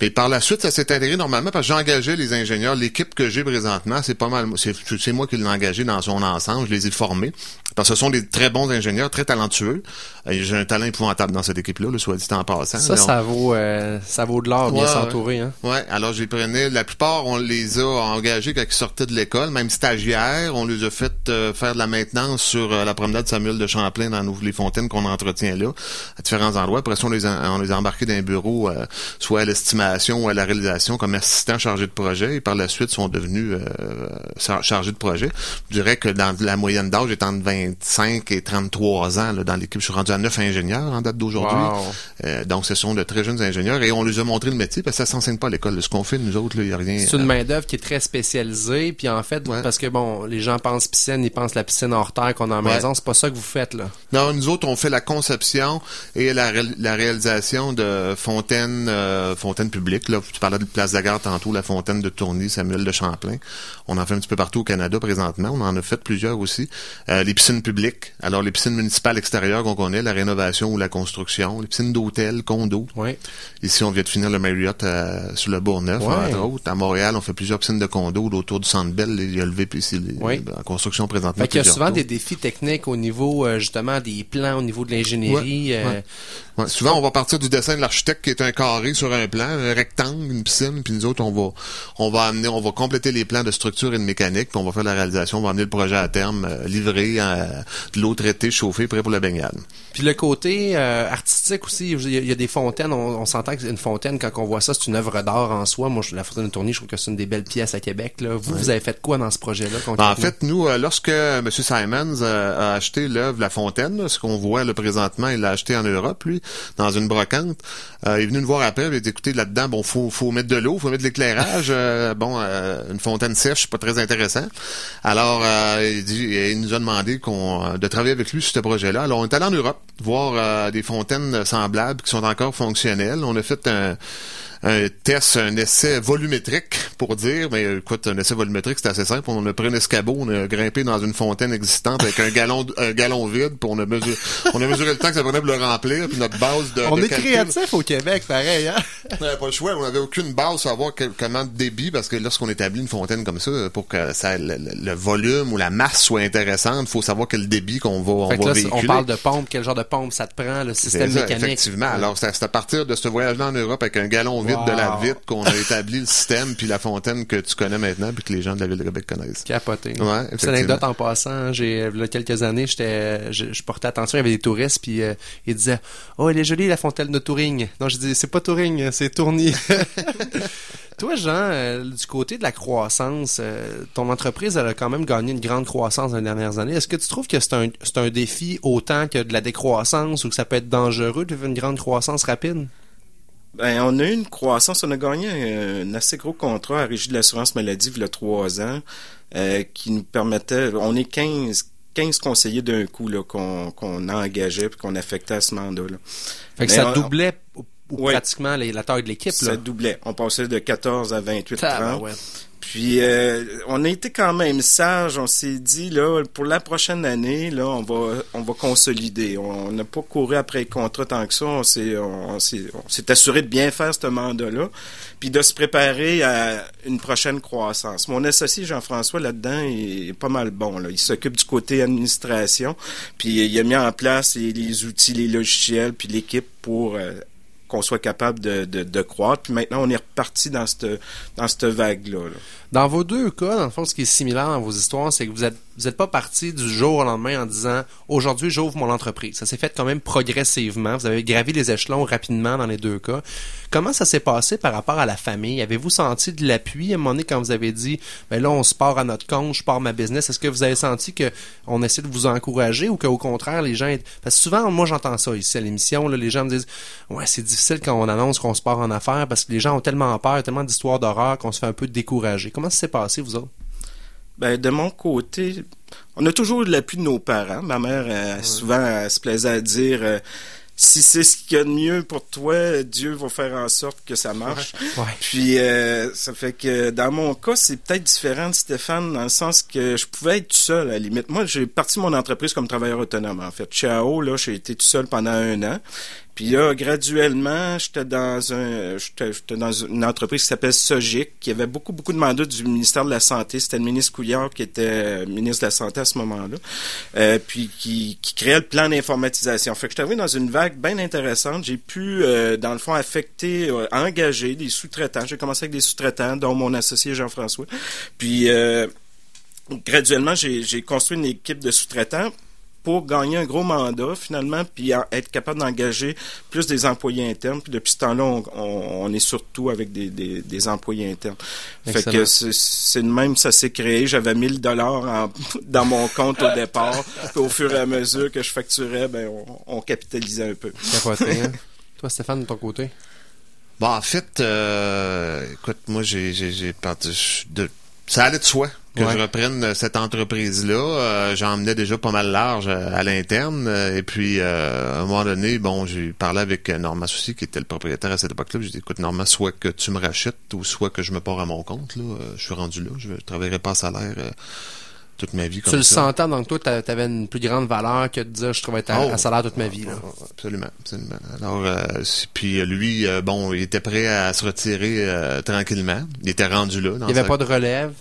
Et par la suite, ça s'est intégré normalement parce que j'ai engagé les ingénieurs. L'équipe que j'ai présentement, c'est pas mal. C'est, c'est moi qui l'ai engagé dans son ensemble. Je les ai formés. Parce que ce sont des très bons ingénieurs, très talentueux. J'ai un talent épouvantable dans cette équipe-là, là, soit dit en passant. Ça, donc, ça vaut euh, ça vaut de l'or, ouais, bien s'entourer. Hein? Oui, alors j'ai prenais. La plupart, on les a engagés quand ils sortaient de l'école, même stagiaires. On les a fait euh, faire de la maintenance sur euh, la promenade Samuel de Champlain dans nos, les fontaines qu'on entretient là, à différents endroits. Après ça, on les a, on les a embarqués dans un bureau, euh, soit à l'estimation ou à la réalisation comme assistant chargé de projet et par la suite sont devenus euh, chargés de projet. Je dirais que dans la moyenne d'âge, j'étais entre vingt-cinq et trente-trois ans là, dans l'équipe. Je suis rendu à neuf ingénieurs en date d'aujourd'hui. Wow. Euh, donc, ce sont de très jeunes ingénieurs et on les a montré le métier parce que ça s'enseigne pas à l'école. Ce qu'on fait, nous autres, il n'y a rien... C'est une main-d'œuvre qui est très spécialisée puis en fait, ouais. parce que bon, les gens pensent piscine, ils pensent la piscine hors terre qu'on a en ouais. maison. C'est pas ça que vous faites, là. Non, nous autres, on fait la conception et la, ré- la réalisation de fontaines euh, fontaine publiques. Là, tu parlais de Place de la Gare tantôt, la Fontaine de Tourny, Samuel de Champlain. On en fait un petit peu partout au Canada présentement. On en a fait plusieurs aussi. Euh, les piscines publiques. Alors, les piscines municipales extérieures qu'on connaît, la rénovation ou la construction. Les piscines d'hôtels, condos. Ouais. Ici, on vient de finir le Marriott euh, sur le Bourgneuf, ouais. entre autres. À Montréal, on fait plusieurs piscines de condos autour du Centre Bell. Il y a le V P C ouais. en construction présentement. Il y a souvent taux. des défis techniques au niveau, euh, justement, des plans, au niveau de l'ingénierie. Ouais. Euh... Ouais. Ouais. Souvent, on va partir du dessin de l'architecte qui est un carré sur un plan, un rectangle, une piscine, puis nous autres, on va on va amener, on va compléter les plans de structure et de mécanique, puis on va faire la réalisation, on va amener le projet à terme, euh, livré, euh, de l'eau traitée, chauffée, prêt pour la baignade. Puis le côté euh, artistique aussi, il y, y a des fontaines, on, on s'entend que une fontaine, quand on voit ça, c'est une œuvre d'art en soi. Moi, je, la Fontaine de Tourny, je trouve que c'est une des belles pièces à Québec. Là. Vous, ouais. vous avez fait quoi dans ce projet-là? En fait, nous, euh, lorsque M. Simons euh, a acheté l'œuvre La Fontaine, là, ce qu'on voit là, présentement, il l'a acheté en Europe, lui, dans une brocante. Euh, il est venu nous voir après, il a dit, écoutez, là-dedans, bon, faut, faut mettre de l'eau, faut mettre de l'éclairage. Euh, bon, euh, une fontaine sèche, c'est pas très intéressant. Alors, euh, il, dit, il nous a demandé qu'on, de travailler avec lui sur ce projet-là. Alors, on est allé en Europe voir euh, des fontaines semblables qui sont encore fonctionnelles. On a fait un... un test, un essai volumétrique, pour dire, mais écoute, un essai volumétrique, c'était assez simple. On a pris un escabeau, on a grimpé dans une fontaine existante avec un gallon, un gallon vide, puis on a mesuré, on a mesuré le temps que ça prenait pour le remplir, puis notre base de... On de est calcul. Créatif au Québec, pareil, hein? On n'avait pas le choix. On n'avait aucune base à avoir comment de débit, parce que lorsqu'on établit une fontaine comme ça, pour que ça, le, le volume ou la masse soit intéressante, il faut savoir quel débit qu'on va, on va là, véhiculer. On parle de pompe, quel genre de pompe ça te prend, le système ça, mécanique. Effectivement. Ouais. Alors, c'est à partir de ce voyage-là en Europe avec un gallon vide wow. de la vitre qu'on a établi le système puis la fontaine que tu connais maintenant puis que les gens de la ville de Québec connaissent. Capoté. Ouais, c'est une anecdote en passant. J'ai, il y a quelques années, j'étais, je, je portais attention, il y avait des touristes puis euh, ils disaient « Oh, elle est jolie la fontaine de Tourny. » Non, je dis « C'est pas Tourny, c'est Tourny. » Toi, Jean, euh, du côté de la croissance, euh, ton entreprise, elle a quand même gagné une grande croissance dans les dernières années. Est-ce que tu trouves que c'est un, c'est un défi autant que de la décroissance ou que ça peut être dangereux de vivre une grande croissance rapide? Ben, on a eu une croissance, on a gagné un, un assez gros contrat à la Régie de l'assurance maladie il y a trois ans euh, qui nous permettait, on est quinze conseillers d'un coup là, qu'on, qu'on engageait et qu'on affectait à ce mandat-là. Fait que ben, ça doublait on, ou ouais. pratiquement la, la taille de l'équipe. Ça là. doublait. On passait de quatorze à vingt-huit, ça, trente. Ben ouais. Puis, euh, on a été quand même sage. On s'est dit, là, pour la prochaine année, là, on va, on va consolider. On n'a pas couru après les contrats tant que ça. On s'est, on, on s'est, on s'est assuré de bien faire ce mandat-là. Puis de se préparer à une prochaine croissance. Mon associé, Jean-François, là-dedans, il est pas mal bon, là. Il s'occupe du côté administration. Puis, il a mis en place les, les outils, les logiciels, puis l'équipe pour, euh, qu'on soit capable de, de, de croître. Puis maintenant, on est reparti dans cette, dans cette vague-là. Là. Dans vos deux cas, dans le fond, ce qui est similaire dans vos histoires, c'est que vous êtes, vous êtes pas parti du jour au lendemain en disant « Aujourd'hui, j'ouvre mon entreprise ». Ça s'est fait quand même progressivement. Vous avez gravi les échelons rapidement dans les deux cas. Comment ça s'est passé par rapport à la famille? Avez-vous senti de l'appui à un moment donné quand vous avez dit « Ben là, on se part à notre compte, je pars ma business ». Est-ce que vous avez senti qu'on essaie de vous encourager ou qu'au contraire, les gens... Parce que souvent, moi, j'entends ça ici à l'émission. Là, les gens me disent « Ouais, c'est difficile quand on annonce qu'on se part en affaires parce que les gens ont tellement peur, tellement d'histoires d'horreur qu'on se fait un peu décourager. » Comment ça s'est passé, vous autres? Ben, de mon côté, on a toujours eu l'appui de nos parents. Ma mère, elle, ouais. souvent, elle se plaisait à dire euh, « Si c'est ce qu'il y a de mieux pour toi, Dieu va faire en sorte que ça marche. Ouais. » Puis, euh, ça fait que dans mon cas, c'est peut-être différent de Stéphane dans le sens que je pouvais être tout seul à la limite. Moi, j'ai parti de mon entreprise comme travailleur autonome, en fait. Chez A O, là, j'ai été tout seul pendant un an. Puis là, graduellement, j'étais dans un, j'étais, j'étais dans une entreprise qui s'appelle Sogic, qui avait beaucoup, beaucoup de mandats du ministère de la Santé. C'était le ministre Couillard qui était ministre de la Santé à ce moment-là. Euh, puis qui, qui créait le plan d'informatisation. Fait que j'étais arrivé dans une vague bien intéressante. J'ai pu, euh, dans le fond, affecter, euh, engager des sous-traitants. J'ai commencé avec des sous-traitants, dont mon associé Jean-François. Puis, euh, graduellement, j'ai, j'ai construit une équipe de sous-traitants pour gagner un gros mandat, finalement, puis être capable d'engager plus des employés internes. Puis depuis ce temps-là, on, on, on est surtout avec des, des, des employés internes. Excellent. Fait que c'est, c'est de même, ça s'est créé. J'avais mille dollars dans mon compte au départ. Puis au fur et à mesure que je facturais, ben on, on capitalisait un peu. Toi, Stéphane, de ton côté? Bon, en fait, euh, écoute, moi, j'ai, j'ai, j'ai parti de... Ça allait de soi que ouais. je reprenne cette entreprise-là. Euh, j'en menais déjà pas mal large à, à l'interne. Euh, et puis, euh, à un moment donné, bon, j'ai parlé avec Normand Soucy, qui était le propriétaire à cette époque-là. J'ai dit, écoute, Normand, soit que tu me rachètes ou soit que je me pars à mon compte. Là, euh, je suis rendu là. Je ne travaillerai pas à salaire euh, toute ma vie comme ça. Tu le sentais, donc toi, tu avais une plus grande valeur que de dire, je travaille à, oh, à salaire toute ma vie. Là. Absolument, absolument. Alors, euh, puis lui, euh, bon, il était prêt à se retirer euh, tranquillement. Il était rendu là. Dans il n'y avait sa... pas de relève.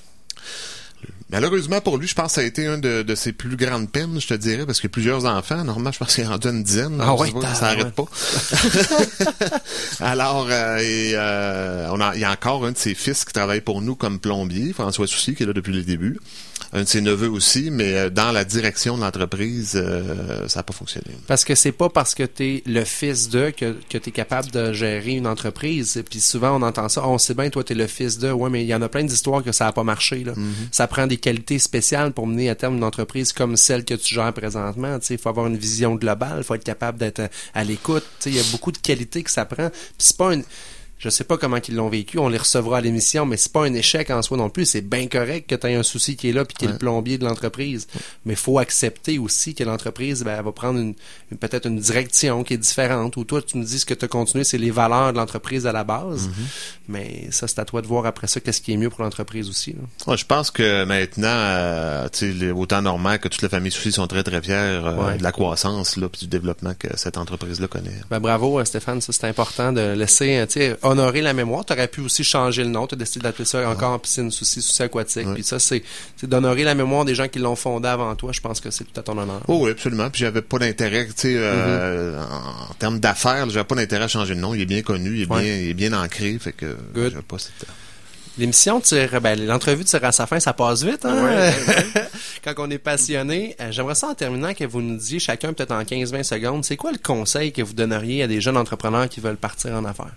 Malheureusement pour lui, je pense que ça a été une de, de ses plus grandes peines, je te dirais, parce qu'il y a plusieurs enfants. Normalement, je pense qu'il est rendu une dizaine. Ah ouais, pas, ça n'arrête pas. Alors, euh, et, euh, on a, il y a encore un de ses fils qui travaille pour nous comme plombier, François Soucy, qui est là depuis le début. Un de ses neveux aussi, mais dans la direction de l'entreprise, euh, ça n'a pas fonctionné. Parce que c'est pas parce que tu es le fils d'eux que, que tu es capable de gérer une entreprise. Et puis souvent, on entend ça. Oh, on sait bien, toi, tu es le fils d'eux. Ouais, mais il y en a plein d'histoires que ça n'a pas marché. Là. Mm-hmm. Ça prend des qualités spéciales pour mener à terme une entreprise comme celle que tu gères présentement. Il faut avoir une vision globale. Il faut être capable d'être à l'écoute. Il y a beaucoup de qualités que ça prend. Puis c'est pas une... Je sais pas comment ils l'ont vécu, on les recevra à l'émission, mais c'est pas un échec en soi non plus, c'est bien correct que tu aies un Soucy qui est là puis qui est ouais. le plombier de l'entreprise. Ouais. Mais faut accepter aussi que l'entreprise, ben, elle va prendre une, une, peut-être une direction qui est différente. Ou toi, tu nous dis ce que tu as continué, c'est les valeurs de l'entreprise à la base. Mm-hmm. Mais ça, c'est à toi de voir après ça qu'est-ce qui est mieux pour l'entreprise aussi. Ouais, je pense que maintenant, euh, tu sais, autant Normand que toute la famille Soucy sont très, très fiers euh, ouais. de la croissance là, puis du développement que cette entreprise-là connaît. Ben, bravo Stéphane, ça c'est important de laisser, tu sais, honorer la mémoire. Tu aurais pu aussi changer le nom. Tu as décidé d'appeler ça encore ouais. Piscine Soucy, Soucy Aquatique. Ouais. Puis ça, c'est, c'est d'honorer la mémoire des gens qui l'ont fondé avant toi. Je pense que c'est tout à ton honneur. Oh oui, absolument. Puis j'avais pas d'intérêt, tu sais, euh, mm-hmm. en termes d'affaires, j'avais pas d'intérêt à changer le nom. Il est bien connu, il est, ouais. bien, il est bien ancré. Fait que Good. J'avais pas cette... L'émission tire, ben, l'entrevue tire à sa fin, ça passe vite, hein? Ouais, ouais, ouais. Quand on est passionné. J'aimerais ça en terminant que vous nous disiez chacun peut-être en quinze vingt secondes, c'est quoi le conseil que vous donneriez à des jeunes entrepreneurs qui veulent partir en affaires?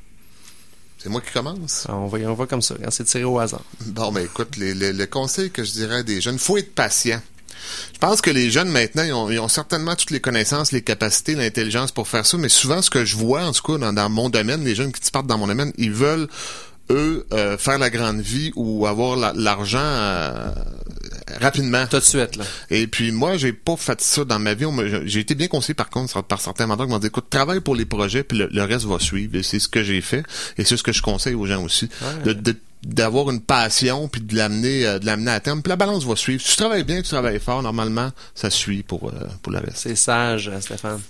C'est moi qui commence. On va, on va comme ça, c'est tiré au hasard. Bon, ben écoute, les, les, le conseil que je dirais à des jeunes, faut être patient. Je pense que les jeunes, maintenant, ils ont, ils ont certainement toutes les connaissances, les capacités, l'intelligence pour faire ça, mais souvent, ce que je vois, en tout cas, dans, dans mon domaine, les jeunes qui partent dans mon domaine, ils veulent... eux, euh, faire la grande vie ou avoir la, l'argent euh, rapidement. Tout de suite, là. Et puis, moi, j'ai pas fait ça dans ma vie. Me, j'ai été bien conseillé, par contre, par certains mentors qui m'ont dit, écoute, travaille pour les projets, puis le, le reste va suivre. Et c'est ce que j'ai fait. Et c'est ce que je conseille aux gens aussi. Ouais. De, de, d'avoir une passion, puis de l'amener euh, de l'amener à terme. Puis la balance va suivre. Si tu travailles bien, tu travailles fort, normalement, ça suit pour, euh, pour le reste. C'est sage, Stéphane.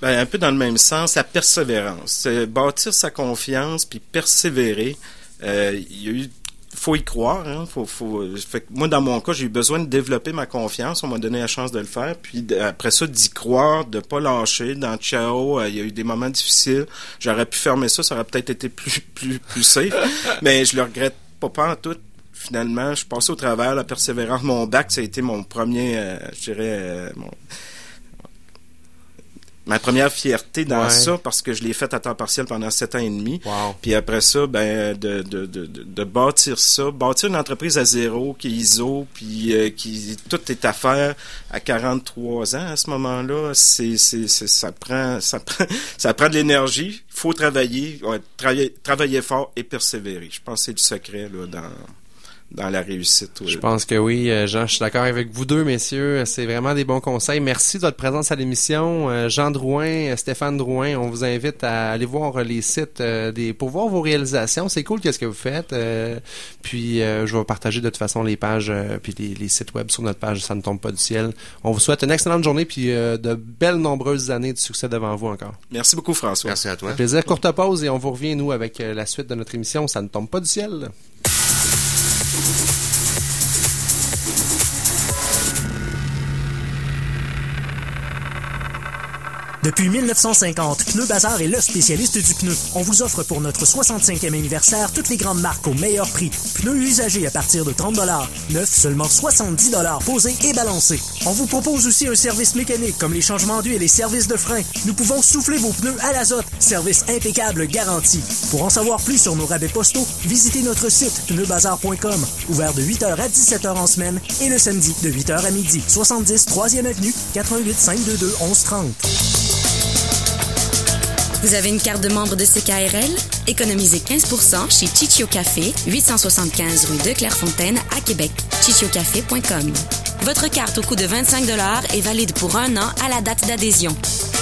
Ben, un peu dans le même sens, la persévérance. Euh, bâtir sa confiance puis persévérer. Euh, y a eu, faut y croire. Hein, faut, faut, fait que moi, dans mon cas, j'ai eu besoin de développer ma confiance. On m'a donné la chance de le faire. Puis après ça, d'y croire, de pas lâcher. Dans Ciao, il euh, y a eu des moments difficiles. J'aurais pu fermer ça. Ça aurait peut-être été plus, plus, plus safe. Mais je le regrette pas, pas en tout. Finalement, je suis passé au travers, la persévérance. Mon bac, ça a été mon premier, euh, je dirais... Euh, mon... ma première fierté dans ouais. ça, parce que je l'ai faite à temps partiel pendant sept ans et demi. Wow. Puis après ça, ben de, de, de, de bâtir ça, bâtir une entreprise à zéro, qui est I S O, puis euh, qui tout est à faire à quarante-trois ans à ce moment-là, c'est, c'est, c'est ça prend ça prend ça prend de l'énergie. Il faut travailler, ouais, travailler, travailler fort et persévérer. Je pense que c'est le secret là dans. dans la réussite. Oui. Je pense que oui, Jean, je suis d'accord avec vous deux, messieurs. C'est vraiment des bons conseils. Merci de votre présence à l'émission. Jean Drouin, Stéphane Drouin, on vous invite à aller voir les sites des pour voir vos réalisations. C'est cool qu'est-ce que vous faites. Puis, je vais partager de toute façon les pages puis les, les sites web sur notre page. Ça ne tombe pas du ciel. On vous souhaite une excellente journée puis de belles nombreuses années de succès devant vous encore. Merci beaucoup, François. Merci à toi. Un plaisir. Courte pause et on vous revient, nous, avec la suite de notre émission. Ça ne tombe pas du ciel. Depuis mille neuf cent cinquante, Pneu Bazar est le spécialiste du pneu. On vous offre pour notre soixante-cinquième anniversaire toutes les grandes marques au meilleur prix. Pneus usagés à partir de trente dollars, neufs seulement soixante-dix dollars posés et balancés. On vous propose aussi un service mécanique comme les changements d'huile et les services de frein. Nous pouvons souffler vos pneus à l'azote, service impeccable garanti. Pour en savoir plus sur nos rabais postaux, visitez notre site pneu bazar point com, ouvert de huit heures à dix-sept heures en semaine et le samedi de huit heures à midi, soixante-dix troisième avenue, quatre un huit, cinq deux deux, un un trois zéro. Vous avez une carte de membre de C K R L? Économisez quinze pour cent chez Chichio Café, huit cent soixante-quinze rue de Clairefontaine à Québec. chichio café point com. Votre carte au coût de vingt-cinq dollars est valide pour un an à la date d'adhésion.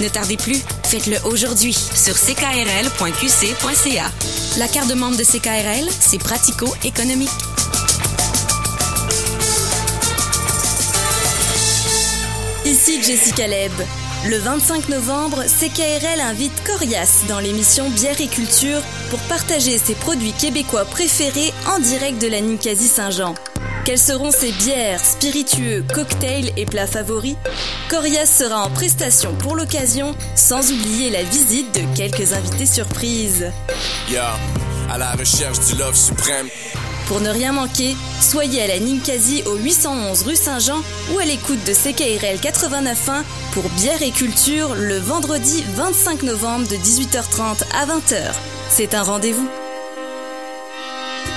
Ne tardez plus, faites-le aujourd'hui sur c k r l point q c point c a. La carte de membre de C K R L, c'est pratico-économique. Ici Jessica Leb. Le vingt-cinq novembre, C K R L invite Corias dans l'émission Bière et Culture pour partager ses produits québécois préférés en direct de la Ninkasi Saint-Jean. Quelles seront ses bières, spiritueux, cocktails et plats favoris? Corias sera en prestation pour l'occasion, sans oublier la visite de quelques invités surprises. Yeah, à la recherche du love suprême. Pour ne rien manquer, soyez à la Ninkasi au huit cent onze rue Saint-Jean ou à l'écoute de C K R L quatre-vingt-neuf point un pour Bière et Culture le vendredi vingt-cinq novembre de dix-huit heures trente à vingt heures. C'est un rendez-vous.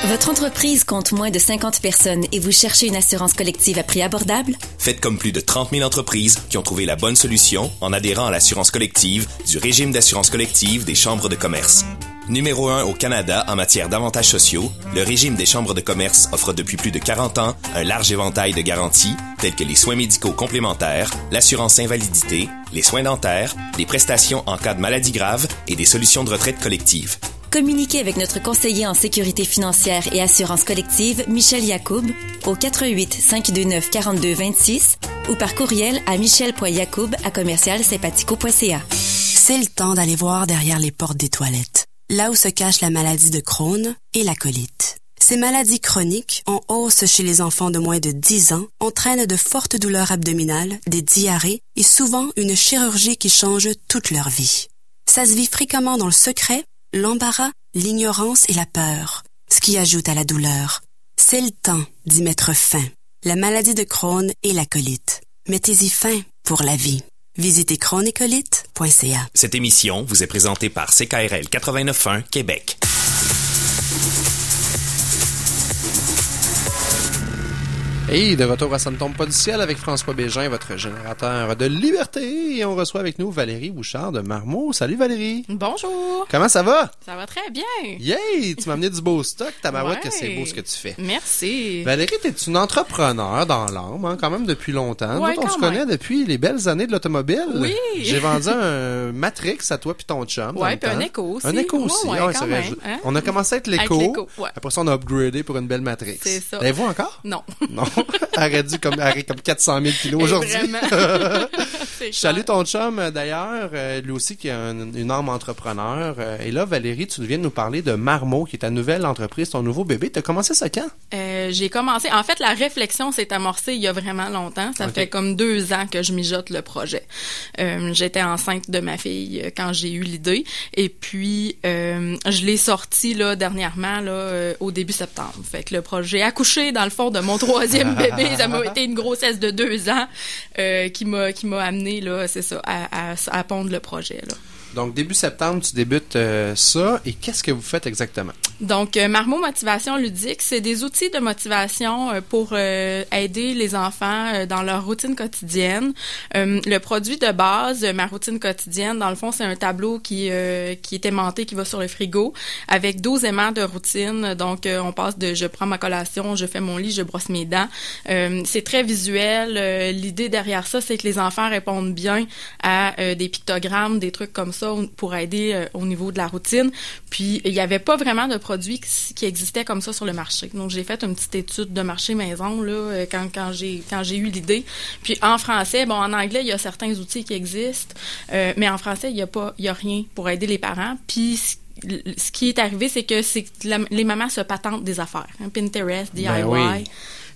Votre entreprise compte moins de cinquante personnes et vous cherchez une assurance collective à prix abordable? Faites comme plus de trente mille entreprises qui ont trouvé la bonne solution en adhérant à l'assurance collective du régime d'assurance collective des chambres de commerce. Numéro un au Canada en matière d'avantages sociaux, le régime des chambres de commerce offre depuis plus de quarante ans un large éventail de garanties telles que les soins médicaux complémentaires, l'assurance invalidité, les soins dentaires, les prestations en cas de maladie grave et des solutions de retraite collective. Communiquez avec notre conseiller en sécurité financière et assurance collective, Michel Yacoub, au quatre un huit, cinq deux neuf, quatre deux deux six ou par courriel à michel point yacoub arobase commercial sympatico point c a. C'est le temps d'aller voir derrière les portes des toilettes. là où se cache la maladie de Crohn et la colite. Ces maladies chroniques, en hausse chez les enfants de moins de dix ans, entraînent de fortes douleurs abdominales, des diarrhées et souvent une chirurgie qui change toute leur vie. Ça se vit fréquemment dans le secret, l'embarras, l'ignorance et la peur, ce qui ajoute à la douleur. C'est le temps d'y mettre fin. La maladie de Crohn et la colite. Mettez-y fin pour la vie. Visitez crohn et colite point c a. Cette émission vous est présentée par C K R L quatre-vingt-neuf point un Québec. Et de retour à Ça ne tombe pas du ciel avec François Bégin, votre générateur de liberté. Et on reçoit avec nous Valérie Bouchard de Marmot. Salut Valérie! Bonjour! Comment ça va? Ça va très bien! Yay! Tu m'as amené du beau stock, tabarouette ouais. Que c'est beau ce que tu fais. Merci! Valérie, t'es une entrepreneur dans l'âme, hein, quand même depuis longtemps. Ouais, Nous, on se même. connaît depuis les belles années de l'automobile. Oui! J'ai vendu un Matrix à toi puis ton chum. Ouais, puis un Echo aussi. Un Echo oh, aussi, ouais, ouais, c'est vrai. Hein? On a commencé avec l'Echo. Ouais. Après ça, on a upgradé pour une belle Matrix. C'est ça. L'avez-vous encore? Non. Non. Elle a dû comme, comme quatre cent mille kilos aujourd'hui. Je salue ton chum d'ailleurs, lui aussi qui a une, une âme entrepreneur. Et là, Valérie, tu viens de nous parler de Marmot, qui est ta nouvelle entreprise, ton nouveau bébé. Tu as commencé ça quand? Euh, j'ai commencé. En fait, la réflexion s'est amorcée il y a vraiment longtemps. Ça okay. fait comme deux ans que je mijote le projet. Euh, j'étais enceinte de ma fille quand j'ai eu l'idée. Et puis, euh, je l'ai sortie là, dernièrement là, au début septembre. Fait que le projet a accouché dans le fond de mon troisième bébé. Ça m'a été une grossesse de deux ans euh, qui m'a qui m'a amené là, c'est ça, à, à, à pondre le projet là. Donc, début septembre, tu débutes euh, ça. Et qu'est-ce que vous faites exactement? Donc, euh, Marmot Motivation Ludique, c'est des outils de motivation euh, pour euh, aider les enfants euh, dans leur routine quotidienne. Euh, le produit de base, euh, ma routine quotidienne, dans le fond, c'est un tableau qui euh, qui est aimanté, qui va sur le frigo, avec douze aimants de routine. Donc, euh, on passe de « je prends ma collation »,« je fais mon lit »,« je brosse mes dents euh, ». C'est très visuel. Euh, l'idée derrière ça, c'est que les enfants répondent bien à euh, des pictogrammes, des trucs comme ça, pour aider euh, au niveau de la routine. Puis, il n'y avait pas vraiment de produits qui, qui existaient comme ça sur le marché. Donc, j'ai fait une petite étude de marché maison là, quand, quand, j'ai, quand j'ai eu l'idée. Puis, en français, bon, en anglais, il y a certains outils qui existent, euh, mais en français, il n'y a pas, il n'y a rien pour aider les parents. Puis, ce qui est arrivé, c'est que c'est la, les mamans se patentent des affaires. Hein, Pinterest, D I Y. Ben oui.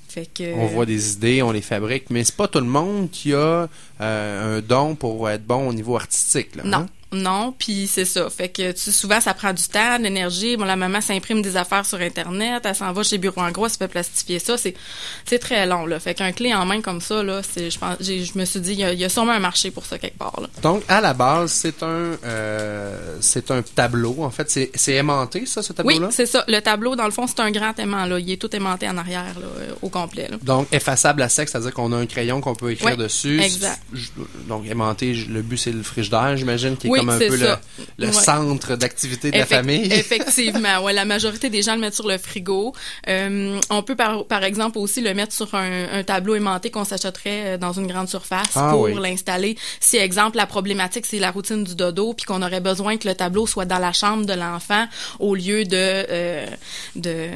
Fait que... On voit des idées, on les fabrique, mais c'est pas tout le monde qui a euh, un don pour être bon au niveau artistique. Là, non. Hein? Non, puis c'est ça. Fait que tu, souvent, ça prend du temps, de l'énergie. Bon, la maman s'imprime des affaires sur Internet, elle s'en va chez Bureau en gros, elle se fait plastifier ça. C'est, c'est très long, là. Fait qu'un clé en main comme ça, là, c'est, je pense, j'ai, je me suis dit, il y a, y a sûrement un marché pour ça quelque part, là. Donc, à la base, c'est un, euh, c'est un tableau, en fait. C'est, c'est aimanté, ça, ce tableau-là? Oui, c'est ça. Le tableau, dans le fond, c'est un grand aimant, là. Il est tout aimanté en arrière, là, au complet, là. Donc, effaçable à sec, c'est-à-dire qu'on a un crayon qu'on peut écrire oui, dessus. Exact. Donc, aimanté, le but, c'est le frigidaire, j'imagine, qui est oui. Comme un c'est peu ça. le, le ouais. centre d'activité de Effect- la famille. Effectivement, ouais, la majorité des gens le mettent sur le frigo. Euh, on peut par, par exemple aussi le mettre sur un, un tableau aimanté qu'on s'achèterait dans une grande surface ah, pour oui. l'installer. Si exemple la problématique c'est la routine du dodo, puis qu'on aurait besoin que le tableau soit dans la chambre de l'enfant au lieu de euh, de,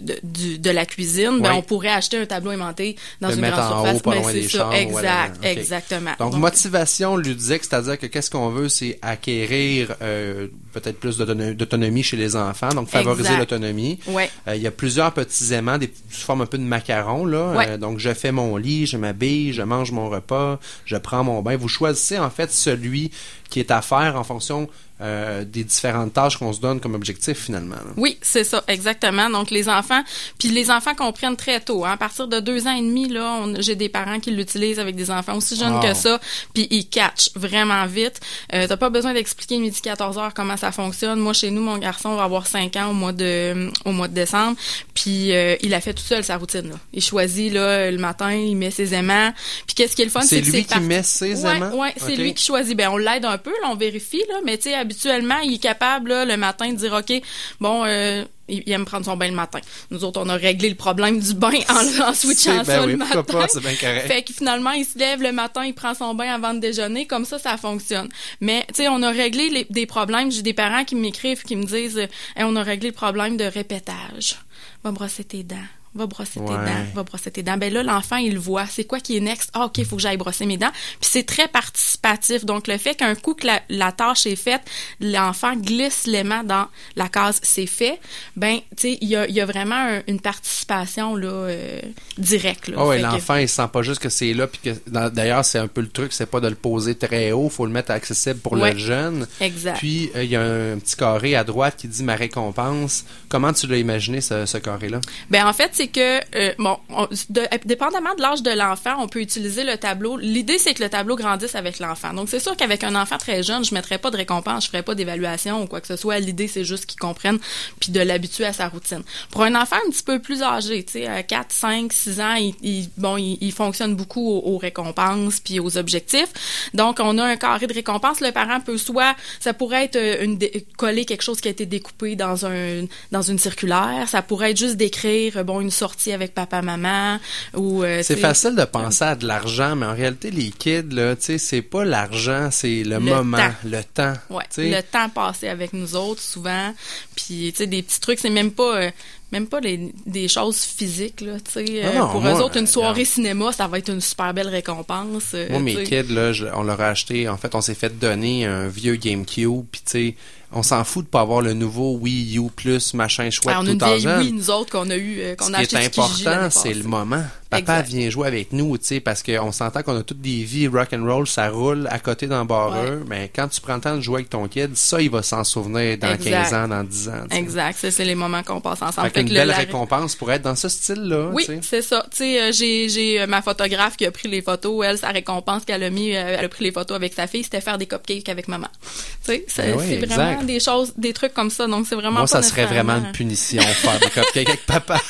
de, de de la cuisine, oui. ben on pourrait acheter un tableau aimanté dans le une grande en surface. Haut, pas loin des chambres, exact, voilà. okay. exactement. Donc, Donc motivation ludique, c'est-à-dire que qu'est-ce qu'on veut, c'est acquérir euh, peut-être plus d'autonomie chez les enfants, donc favoriser exact. l'autonomie. Ouais. Euh, il y a plusieurs petits aimants, des sous forme un peu de macarons. Là. Ouais. Euh, donc, je fais mon lit, je m'habille, je mange mon repas, je prends mon bain. Vous choisissez en fait celui qui est à faire en fonction... Euh, des différentes tâches qu'on se donne comme objectif finalement. Là. Oui, c'est ça, exactement. Donc les enfants, puis les enfants comprennent très tôt. Hein, à partir de deux ans et demi, là, on, j'ai des parents qui l'utilisent avec des enfants aussi jeunes oh. que ça, puis ils catchent vraiment vite. Euh, t'as pas besoin d'expliquer midi quatorze heures comment ça fonctionne. Moi, chez nous, mon garçon va avoir cinq ans au mois de au mois de décembre, puis euh, il a fait tout seul sa routine. Là. Il choisit là le matin, il met ses aimants. Puis qu'est-ce qui est le fun, c'est, c'est lui que c'est qui part... met ses ouais, aimants. Ouais, c'est okay. lui qui choisit. Ben on l'aide un peu, là, on vérifie là, mais tu sais. Habituellement, il est capable, là, le matin, de dire « OK, bon... Euh » il aime prendre son bain le matin. Nous autres, on a réglé le problème du bain en, en switchant c'est, ben ça oui, le matin. Pas, c'est bien correct. Fait que finalement, il se lève le matin, il prend son bain avant de déjeuner. Comme ça, ça fonctionne. Mais, tu sais, on a réglé les, des problèmes. J'ai des parents qui m'écrivent, qui me disent hey, « on a réglé le problème de répétage. Va brosser tes dents. va brosser ouais. tes dents, va brosser tes dents. Ben là, l'enfant, il voit. C'est quoi qui est next? Ah, OK, il faut que j'aille brosser mes dents. Puis c'est très participatif. Donc, le fait qu'un coup que la, la tâche est faite, l'enfant glisse l'aimant dans la case « c'est fait », ben, tu sais, il y a, y a vraiment un, une participation là, euh, directe. Là. Ah oui, l'enfant, que... il sent pas juste que c'est là. Puis que, dans, d'ailleurs, c'est un peu le truc, c'est pas de le poser très haut. Il faut le mettre accessible pour ouais. le jeune. Exact. Puis, il euh, y a un, un petit carré à droite qui dit « ma récompense ». Comment tu l'as imaginé, ce, ce carré-là? Ben, en fait, c'est que, euh, bon, on, de, dépendamment de l'âge de l'enfant, on peut utiliser le tableau. L'idée, c'est que le tableau grandisse avec l'enfant. Donc, c'est sûr qu'avec un enfant très jeune, je ne mettrais pas de récompense, je ne ferais pas d'évaluation ou quoi que ce soit. L'idée, c'est juste qu'il comprenne puis de l'habituer à sa routine. Pour un enfant un petit peu plus âgé, tu sais, à quatre, cinq, six ans, il, il, bon, il, il fonctionne beaucoup aux, aux récompenses puis aux objectifs. Donc, on a un carré de récompense. Le parent peut soit, ça pourrait être une, coller quelque chose qui a été découpé dans, un, dans une circulaire. Ça pourrait être juste d'écrire, bon, une sortie avec papa-maman ou... Euh, c'est facile de penser à de l'argent, mais en réalité, les kids, là, tu sais, c'est pas l'argent, c'est le, le moment, temps. le temps. Oui, le temps passé avec nous autres, souvent. Puis, tu sais, des petits trucs, c'est même pas... Euh, Même pas les, des choses physiques, là, tu sais. Euh, pour moi, eux autres, une soirée euh, cinéma, ça va être une super belle récompense. Euh, moi, mes t'sais. kids, là, je, on leur a acheté, en fait, on s'est fait donner un vieux GameCube, puis tu sais, on s'en fout de pas avoir le nouveau Wii U Plus, machin chouette, Alors, tout en jeune. On a une vieille Wii, nous autres, qu'on a eu, euh, qu'on a acheté. Ce qui est important, c'est le moment. Papa exact. vient jouer avec nous, tu sais, parce qu'on s'entend qu'on a toutes des vies rock'n'roll, ça roule à côté d'un barreur, ouais. mais quand tu prends le temps de jouer avec ton kid, ça, il va s'en souvenir dans exact. quinze ans, dans dix ans. T'sais. Exact, ça, c'est les moments qu'on passe ensemble. Fait une belle la... récompense pour être dans ce style-là. Oui, t'sais. c'est ça. Tu sais, euh, j'ai, j'ai euh, ma photographe qui a pris les photos, elle, sa récompense qu'elle a mis, euh, elle a pris les photos avec sa fille, c'était faire des cupcakes avec maman. Tu sais, c'est, oui, c'est vraiment des choses, des trucs comme ça, donc c'est vraiment Moi, pas ça serait vraiment une punition, faire des cupcakes avec papa.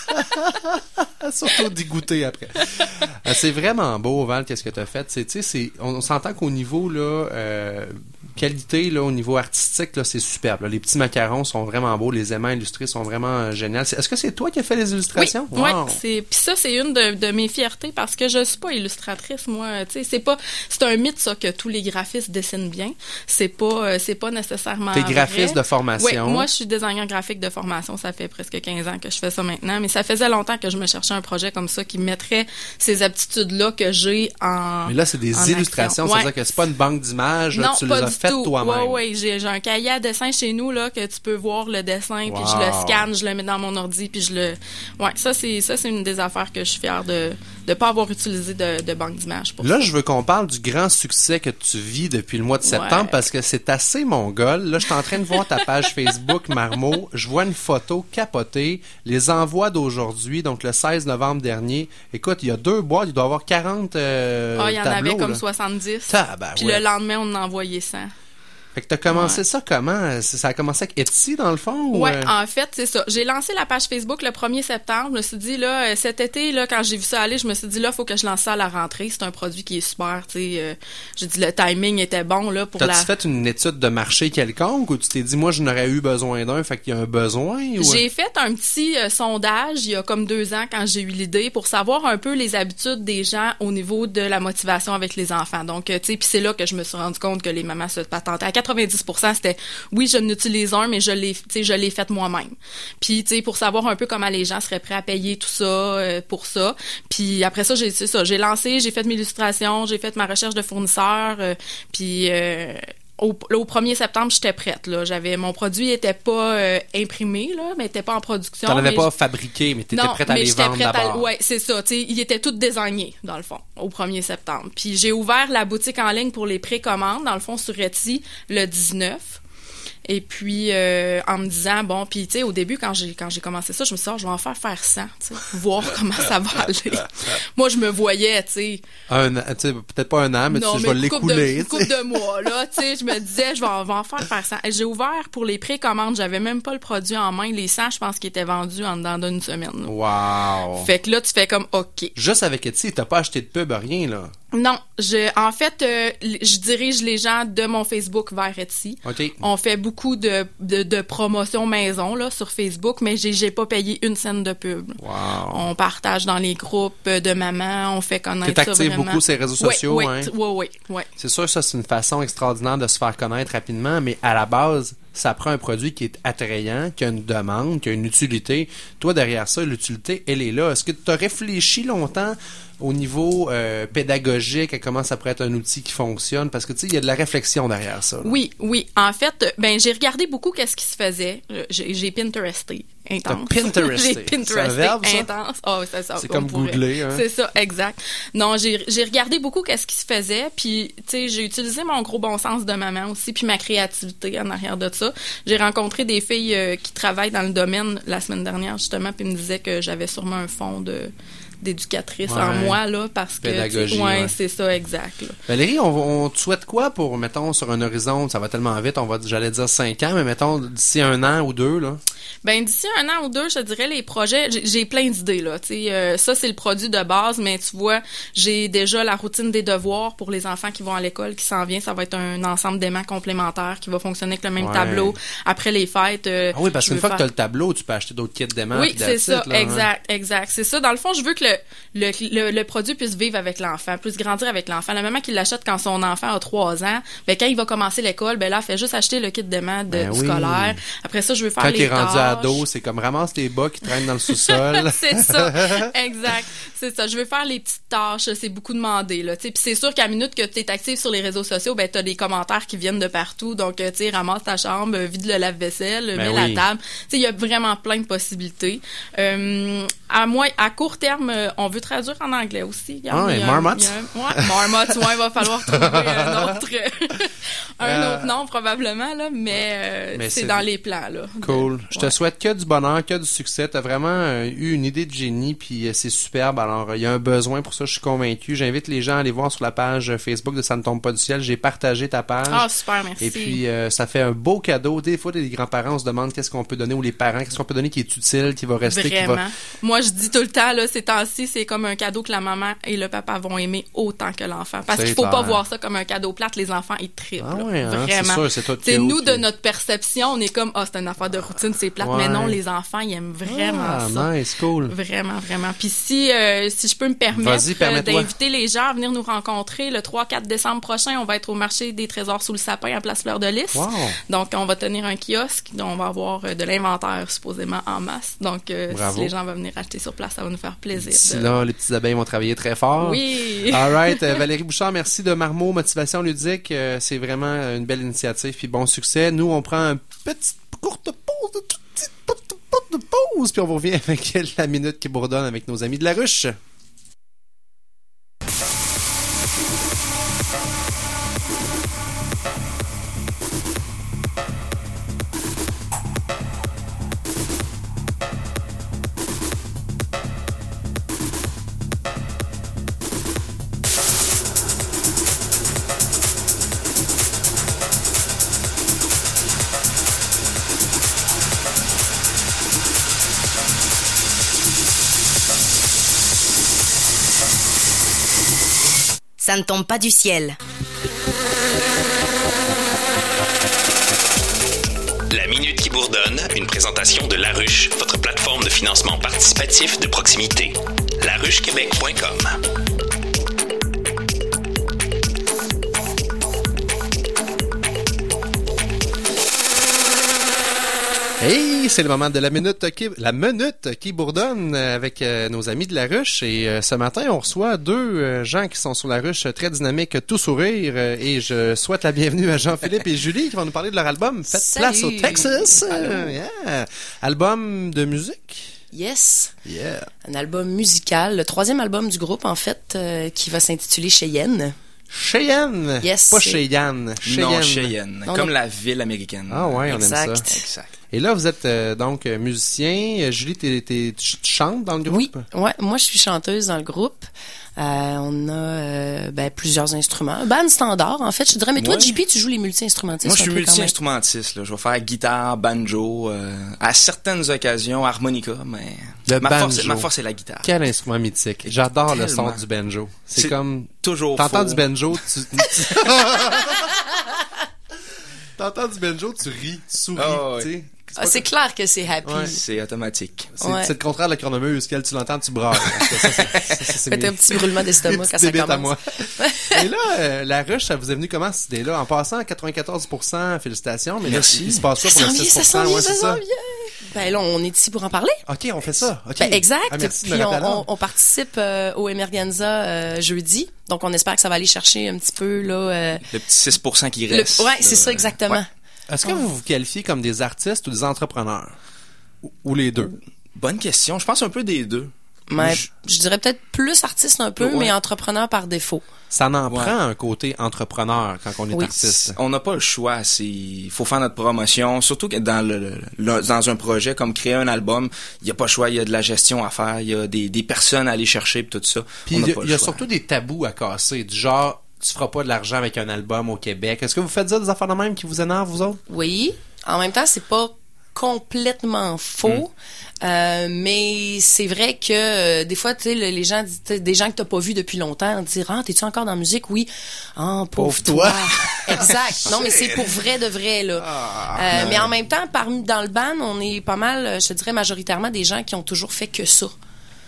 Surtout dégoûté après. C'est vraiment beau, Val, qu'est-ce que tu as fait. C'est, tu sais, c'est, on, on s'entend qu'au niveau là, euh, qualité, là, au niveau artistique, là, c'est superbe. Là. Les petits macarons sont vraiment beaux, les aimants illustrés sont vraiment euh, géniaux. Est-ce que c'est toi qui as fait les illustrations? Oui, wow. ouais, c'est, puis ça, c'est une de, de mes fiertés parce que je suis pas illustratrice, moi. Tu sais, c'est pas, c'est un mythe, ça, que tous les graphistes dessinent bien. C'est pas, euh, c'est pas nécessairement T'es graphiste vrai. de formation. Oui, moi, je suis designer graphique de formation. Ça fait presque quinze ans que je fais ça maintenant, mais ça faisait longtemps que je me cherchais un projet comme ça qui mettrait ces aptitudes-là que j'ai en. Mais là, c'est des illustrations, ouais. c'est-à-dire que c'est pas une banque d'images, non, tu les as faites toi-même. Oui, oui, j'ai, j'ai un cahier à dessin chez nous là, que tu peux voir le dessin, wow. puis je le scanne, je le mets dans mon ordi, puis je le. Ouais, ça, c'est, ça, c'est une des affaires que je suis fière de ne pas avoir utilisé de, de banque d'images. Pour là, ça. je veux qu'on parle du grand succès que tu vis depuis le mois de septembre ouais. parce que c'est assez mongol. Là, je suis en train de voir ta page Facebook, Marmot. Je vois une photo capotée, les envois d'aujourd'hui, donc le seize novembre dernier. Écoute, il y a deux boîtes, il doit y avoir quarante euh, Ah, il y en avait comme là. soixante-dix Ah, ben, Puis ouais. le lendemain, on en envoyait cent Fait que t'as commencé ouais. ça comment? Ça a commencé avec Etsy, dans le fond? Oui, euh... en fait, c'est ça. J'ai lancé la page Facebook le premier septembre Je me suis dit, là, cet été, là, quand j'ai vu ça aller, je me suis dit, là, il faut que je lance ça à la rentrée. C'est un produit qui est super, tu sais. Euh, j'ai dit, le timing était bon, là, pour T'as-tu la... T'as-tu fait une étude de marché quelconque ou tu t'es dit, moi, je n'aurais eu besoin d'un, fait qu'il y a un besoin? Ou... J'ai fait un petit euh, sondage, il y a comme deux ans, quand j'ai eu l'idée, pour savoir un peu les habitudes des gens au niveau de la motivation avec les enfants. Donc, tu sais, puis c'est là que je me suis rendu compte que les mamans se patentaient. quatre-vingt-dix pour cent c'était oui, je n'utilise un, mais je l'ai, tu sais, je l'ai fait moi-même. Puis, tu sais, pour savoir un peu comment les gens seraient prêts à payer tout ça euh, pour ça. Puis après ça, j'ai, c'est ça, j'ai lancé, j'ai fait mes illustrations, j'ai fait ma recherche de fournisseurs, euh, puis. Euh, Au, au premier septembre j'étais prête. Là. J'avais, mon produit était pas euh, imprimé, là, mais n'était pas en production. Tu n'en avais pas fabriqué, mais tu étais prête à les vendre d'abord. Oui, c'est ça. Il était tout désigné, dans le fond, au premier septembre Puis j'ai ouvert la boutique en ligne pour les précommandes, dans le fond, sur Etsy, le dix-neuf Et puis, euh, en me disant, bon, puis tu sais, au début, quand j'ai, quand j'ai commencé ça, je me suis dit, oh, je vais en faire faire cent voir comment ça va aller. Moi, je me voyais, tu sais. Un an, tu sais, peut-être pas un an, mais non, tu sais, mais je vais l'écouler. Une couple de mois, là, tu sais, je me disais, je vais en, vais en faire faire cent Et j'ai ouvert pour les précommandes, j'avais même pas le produit en main. Les cent je pense qu'ils étaient vendus en dedans d'une semaine. Là. Wow! Fait que là, tu fais comme, OK. Juste avec Etsy, t'as pas acheté de pub, rien, là. Non, je en fait, euh, je dirige les gens de mon Facebook vers Etsy. Okay. On fait beaucoup de, de, de promotions maison là, sur Facebook, mais j'ai, j'ai pas payé une scène de pub. Wow. On partage dans les groupes de mamans, on fait connaître T'es ça vraiment. T'active beaucoup ces réseaux sociaux. Oui, oui, hein? oui, oui, oui. C'est sûr, ça, c'est une façon extraordinaire de se faire connaître rapidement, mais à la base... ça prend un produit qui est attrayant, qui a une demande, qui a une utilité. Toi, derrière ça, l'utilité, elle est là. Est-ce que tu as réfléchi longtemps au niveau euh, pédagogique à comment ça pourrait être un outil qui fonctionne? Parce que, tu sais, il y a de la réflexion derrière ça. Là. Oui, oui. En fait, ben j'ai regardé beaucoup qu'est-ce qui se faisait. J'ai, j'ai Pinteresté. Intense. T'as Pinteresté. J'ai Pinteresté. C'est un verbe, ça? Intense. Oh, c'est ça. C'est comme pourrait. Googler. Hein? C'est ça, exact. Non, j'ai, j'ai regardé beaucoup qu'est-ce qui se faisait. Puis, tu sais, j'ai utilisé mon gros bon sens de maman aussi, puis ma créativité en arrière de ça. J'ai rencontré des filles euh, qui travaillent dans le domaine la semaine dernière, justement, puis me disaient que j'avais sûrement un fond de... d'éducatrice ouais, en moi, là, parce que... Pédagogie, tu, ouais, ouais. C'est ça, exact. Là. Valérie, on, on te souhaite quoi pour, mettons, sur un horizon, ça va tellement vite, on va, j'allais dire cinq ans, mais mettons, d'ici un an ou deux, là? Ben d'ici un an ou deux, je te dirais, les projets, j'ai, j'ai plein d'idées, là, tu sais. Euh, ça, c'est le produit de base, mais tu vois, j'ai déjà la routine des devoirs pour les enfants qui vont à l'école, qui s'en vient, ça va être un ensemble d'aimants complémentaires qui va fonctionner avec le même ouais. tableau. Après les fêtes... Euh, ah oui, parce qu'une fois faire... que t'as le tableau, tu peux acheter d'autres kits d'aimants. Oui, c'est ça, là, exact, hein? exact. C'est ça, dans le fond, je veux que le Le, le, le produit puisse vivre avec l'enfant, puisse grandir avec l'enfant. La maman qui l'achète quand son enfant a trois ans, ben quand il va commencer l'école, ben là, elle fait juste acheter le kit de maths ben oui. scolaire. Après ça, je veux faire quand les tâches. Quand il est rendu ado, c'est comme ramasse tes bas qui traînent dans le sous-sol. C'est ça, exact. C'est ça. Je veux faire les petites tâches. C'est beaucoup demandé, là. Puis c'est sûr qu'à la minute que tu es active sur les réseaux sociaux, ben t'as des commentaires qui viennent de partout. Donc, tu sais, ramasse ta chambre, vide le lave-vaisselle, ben mets oui. la table. Tu sais, il y a vraiment plein de possibilités. Euh, à moins, à court terme, on veut traduire en anglais aussi. Ah, oh, et Marmot? Oui, Marmot, il va falloir trouver un autre, un euh, autre nom probablement, là, mais, mais c'est, c'est dans les plans. Là, cool. De, Je ouais. te souhaite que du bonheur, que du succès. Tu as vraiment eu une idée de génie, puis c'est superbe. Alors, il y a un besoin pour ça, je suis convaincu. J'invite les gens à aller voir sur la page Facebook de Ça ne tombe pas du ciel. J'ai partagé ta page. Ah, oh, super, merci. Et puis, euh, ça fait un beau cadeau. Des fois, les grands-parents, on se demande qu'est-ce qu'on peut donner, ou les parents, qu'est-ce qu'on peut donner qui est utile, qui va rester. Vraiment. Qui va... Moi, je dis tout le temps, là, c'est temps c'est comme un cadeau que la maman et le papa vont aimer autant que l'enfant. Parce c'est qu'il faut clair. Pas voir ça comme un cadeau plate. Les enfants, ils triplent. Ah ouais, hein, vraiment. C'est sûr, c'est toi qui nous, de notre perception, on est comme, ah, oh, c'est une affaire de routine, c'est plate. Ouais. Mais non, les enfants, ils aiment vraiment ah, ça. Nice, cool. Vraiment, vraiment. Puis si, euh, si je peux me permettre euh, d'inviter les gens à venir nous rencontrer le trois quatre décembre prochain, on va être au marché des trésors sous le sapin à Place Fleur de Lys. Wow. Donc, on va tenir un kiosque. On va avoir de l'inventaire, supposément, en masse. Donc, euh, si les gens vont venir acheter sur place, ça va nous faire plaisir. D'ici là, les petites abeilles vont travailler très fort. Oui. All right. Valérie Bouchard, merci de Marmot, Motivation Ludique. C'est vraiment une belle initiative puis bon succès. Nous, on prend une petite courte pause, une petite, petite, petite pause, puis on vous revient avec la minute qui bourdonne avec nos amis de La Ruche. Ça ne tombe pas du ciel. La Minute qui bourdonne, une présentation de La Ruche, votre plateforme de financement participatif de proximité. la ruche québec point com Hey, c'est le moment de la minute qui, la minute qui bourdonne avec euh, nos amis de La Ruche. Et euh, ce matin, on reçoit deux euh, gens qui sont sur La Ruche, très dynamiques, tout sourire. Euh, et je souhaite la bienvenue à Jean-Philippe et Julie qui vont nous parler de leur album. Faites Salut. Place au Texas. Euh, yeah. Album de musique. Yes. Yeah. Un album musical, le troisième album du groupe, en fait, euh, qui va s'intituler Cheyenne. Cheyenne. Yes. Pas Cheyenne. Cheyenne. Non, Cheyenne. Non, comme non. la ville américaine. Ah ouais, on exact. Aime ça. Exact. Et là, vous êtes euh, donc musicien. Julie, t'es, t'es, tu chantes dans le groupe? Oui, ouais, moi je suis chanteuse dans le groupe. Euh, on a euh, ben, plusieurs instruments. Band standard, en fait, je dirais. Mais toi, ouais. J P, tu joues les multi-instrumentistes? Moi, je suis multi-instrumentiste. Là. Je vais faire guitare, banjo, euh, à certaines occasions, harmonica, mais le ma, banjo. Force, ma force est la guitare. Quel instrument mythique. J'adore Tellement. Le son du banjo. C'est, C'est comme... toujours T'entends faux. Du banjo, tu... T'entends du banjo, tu ris, tu souris, oh, tu sais. C'est, ah, c'est que... clair que c'est happy. Ouais, c'est automatique. C'est, ouais. c'est le contraire de la cornemuse. Quand tu l'entends, tu braves. Faites mes... un petit brûlement d'estomac quand ça commence. À moi. Et là, euh, la ruche, ça vous est venu comment cette idée-là? En passant, quatre-vingt-quatorze pour cent, félicitations. Mais merci. Là, il se passe ça pour le six pour cent. Ouais, c'est ça. Ben là, on est ici pour en parler. OK, on fait ça. Okay. Ben, exact. Ah, merci Puis de me rappeler on, on, on participe euh, au Emerganza euh, jeudi. Donc, on espère que ça va aller chercher un petit peu... là euh, le petit six pour cent qui reste. Le... Oui, c'est ça, exactement. Ouais. Est-ce que vous vous qualifiez comme des artistes ou des entrepreneurs? Ou, ou les deux? Bonne question. Je pense un peu des deux. Mais je... je dirais peut-être plus artiste un peu, ouais. mais entrepreneur par défaut. Ça en ouais. prend un côté entrepreneur quand on est oui. artiste. On n'a pas le choix. C'est... Il faut faire notre promotion. Surtout que dans, le, le, dans un projet comme créer un album, il n'y a pas le choix. Il y a de la gestion à faire. Il y a des, des personnes à aller chercher et tout ça. Puis il y a, y a surtout des tabous à casser, du genre... Tu feras pas de l'argent avec un album au Québec. Est-ce que vous faites ça des affaires de même qui vous énervent, vous autres? Oui. En même temps, c'est pas complètement faux. Mmh. Euh, mais c'est vrai que euh, des fois, tu sais, les gens, des gens que t'as pas vus depuis longtemps, dire ah, t'es-tu encore dans la musique? Oui. Ah, pauvre, pauvre toi. toi. Exact. Non, mais c'est pour vrai de vrai, là. Ah, euh, mais en même temps, parmi, dans le band, on est pas mal, je te dirais majoritairement, des gens qui ont toujours fait que ça.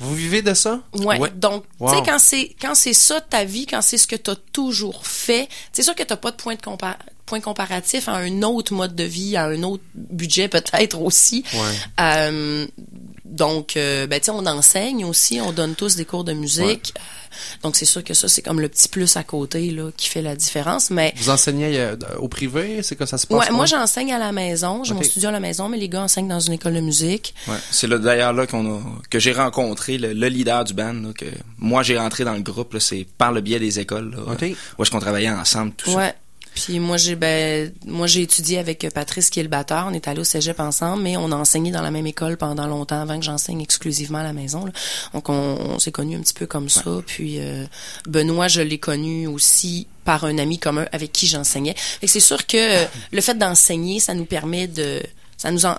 Vous vivez de ça? Ouais. ouais. Donc, wow. tu sais, quand c'est, quand c'est ça ta vie, quand c'est ce que t'as toujours fait, c'est sûr que t'as pas de point de compa- point comparatif à un autre mode de vie, à un autre budget peut-être aussi. Ouais. Euh, donc, euh, ben tu sais, on enseigne aussi, on donne tous des cours de musique. Ouais. Donc, c'est sûr que ça, c'est comme le petit plus à côté là qui fait la différence. Mais vous enseignez euh, au privé? C'est que ça se passe? Ouais, moi, j'enseigne à la maison. J'ai okay. mon studio à la maison, mais les gars enseignent dans une école de musique. Ouais. C'est là, d'ailleurs là qu'on a, que j'ai rencontré le, le leader du band. Là, que moi, j'ai rentré dans le groupe. Là, c'est par le biais des écoles. Là, okay. où est-ce qu'on travaillait ensemble, tout ouais. ça. Puis moi, j'ai ben moi j'ai étudié avec Patrice, qui est le batteur. On est allé au cégep ensemble, mais on a enseigné dans la même école pendant longtemps avant que j'enseigne exclusivement à la maison. Là. Donc, on, on s'est connus un petit peu comme ça. Ouais. Puis euh, Benoît, je l'ai connu aussi par un ami commun avec qui j'enseignais. Fait que c'est sûr que euh, le fait d'enseigner, ça nous permet de... ça nous en,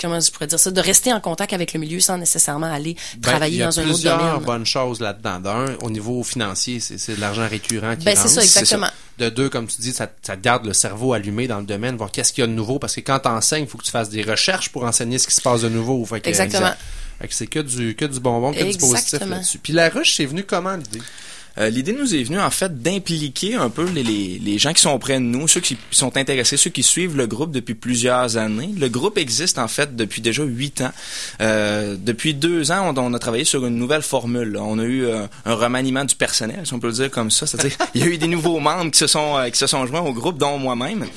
comment je pourrais dire ça, de rester en contact avec le milieu sans nécessairement aller travailler ben, dans un autre domaine. Il y a plusieurs bonnes choses là-dedans. D'un, au niveau financier, c'est, c'est de l'argent récurrent qui ben, rentre. C'est ça, exactement. C'est ça. De deux, comme tu dis, ça, ça garde le cerveau allumé dans le domaine, voir qu'est-ce qu'il y a de nouveau, parce que quand tu enseignes, il faut que tu fasses des recherches pour enseigner ce qui se passe de nouveau. Fait que, exactement. Fait que c'est que du, que du bonbon, que exactement. Du positif là-dessus. Puis la ruche, c'est venu comment l'idée? Euh, l'idée nous est venue, en fait, d'impliquer un peu les, les, les gens qui sont auprès de nous, ceux qui sont intéressés, ceux qui suivent le groupe depuis plusieurs années. Le groupe existe, en fait, depuis déjà huit ans. Euh, depuis deux ans, on, on a travaillé sur une nouvelle formule. Là. On a eu euh, un remaniement du personnel, si on peut le dire comme ça. C'est-à-dire, il y a eu des nouveaux membres qui se sont, euh, qui se sont joints au groupe, dont moi-même.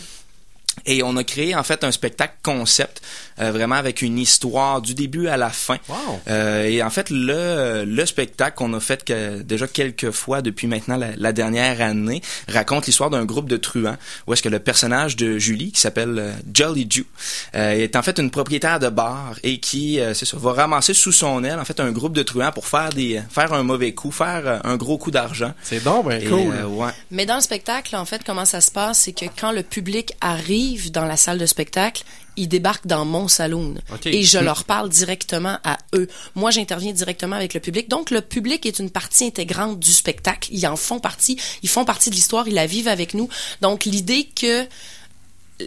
Et on a créé, en fait, un spectacle concept, euh, vraiment avec une histoire du début à la fin. Wow. Euh, et en fait, le, le spectacle qu'on a fait que, déjà quelques fois depuis maintenant la, la dernière année raconte l'histoire d'un groupe de truands où est-ce que le personnage de Julie, qui s'appelle euh, Jolly Jew, euh, est en fait une propriétaire de bar et qui, euh, c'est ça, va ramasser sous son aile, en fait, un groupe de truands pour faire des, faire un mauvais coup, faire euh, un gros coup d'argent. C'est bon, ben, et, cool. Euh, ouais. Mais dans le spectacle, en fait, comment ça se passe, c'est que quand le public arrive, dans la salle de spectacle, ils débarquent dans mon saloon okay. et je leur parle directement à eux. Moi, j'interviens directement avec le public. Donc, le public est une partie intégrante du spectacle. Ils en font partie. Ils font partie de l'histoire. Ils la vivent avec nous. Donc, l'idée que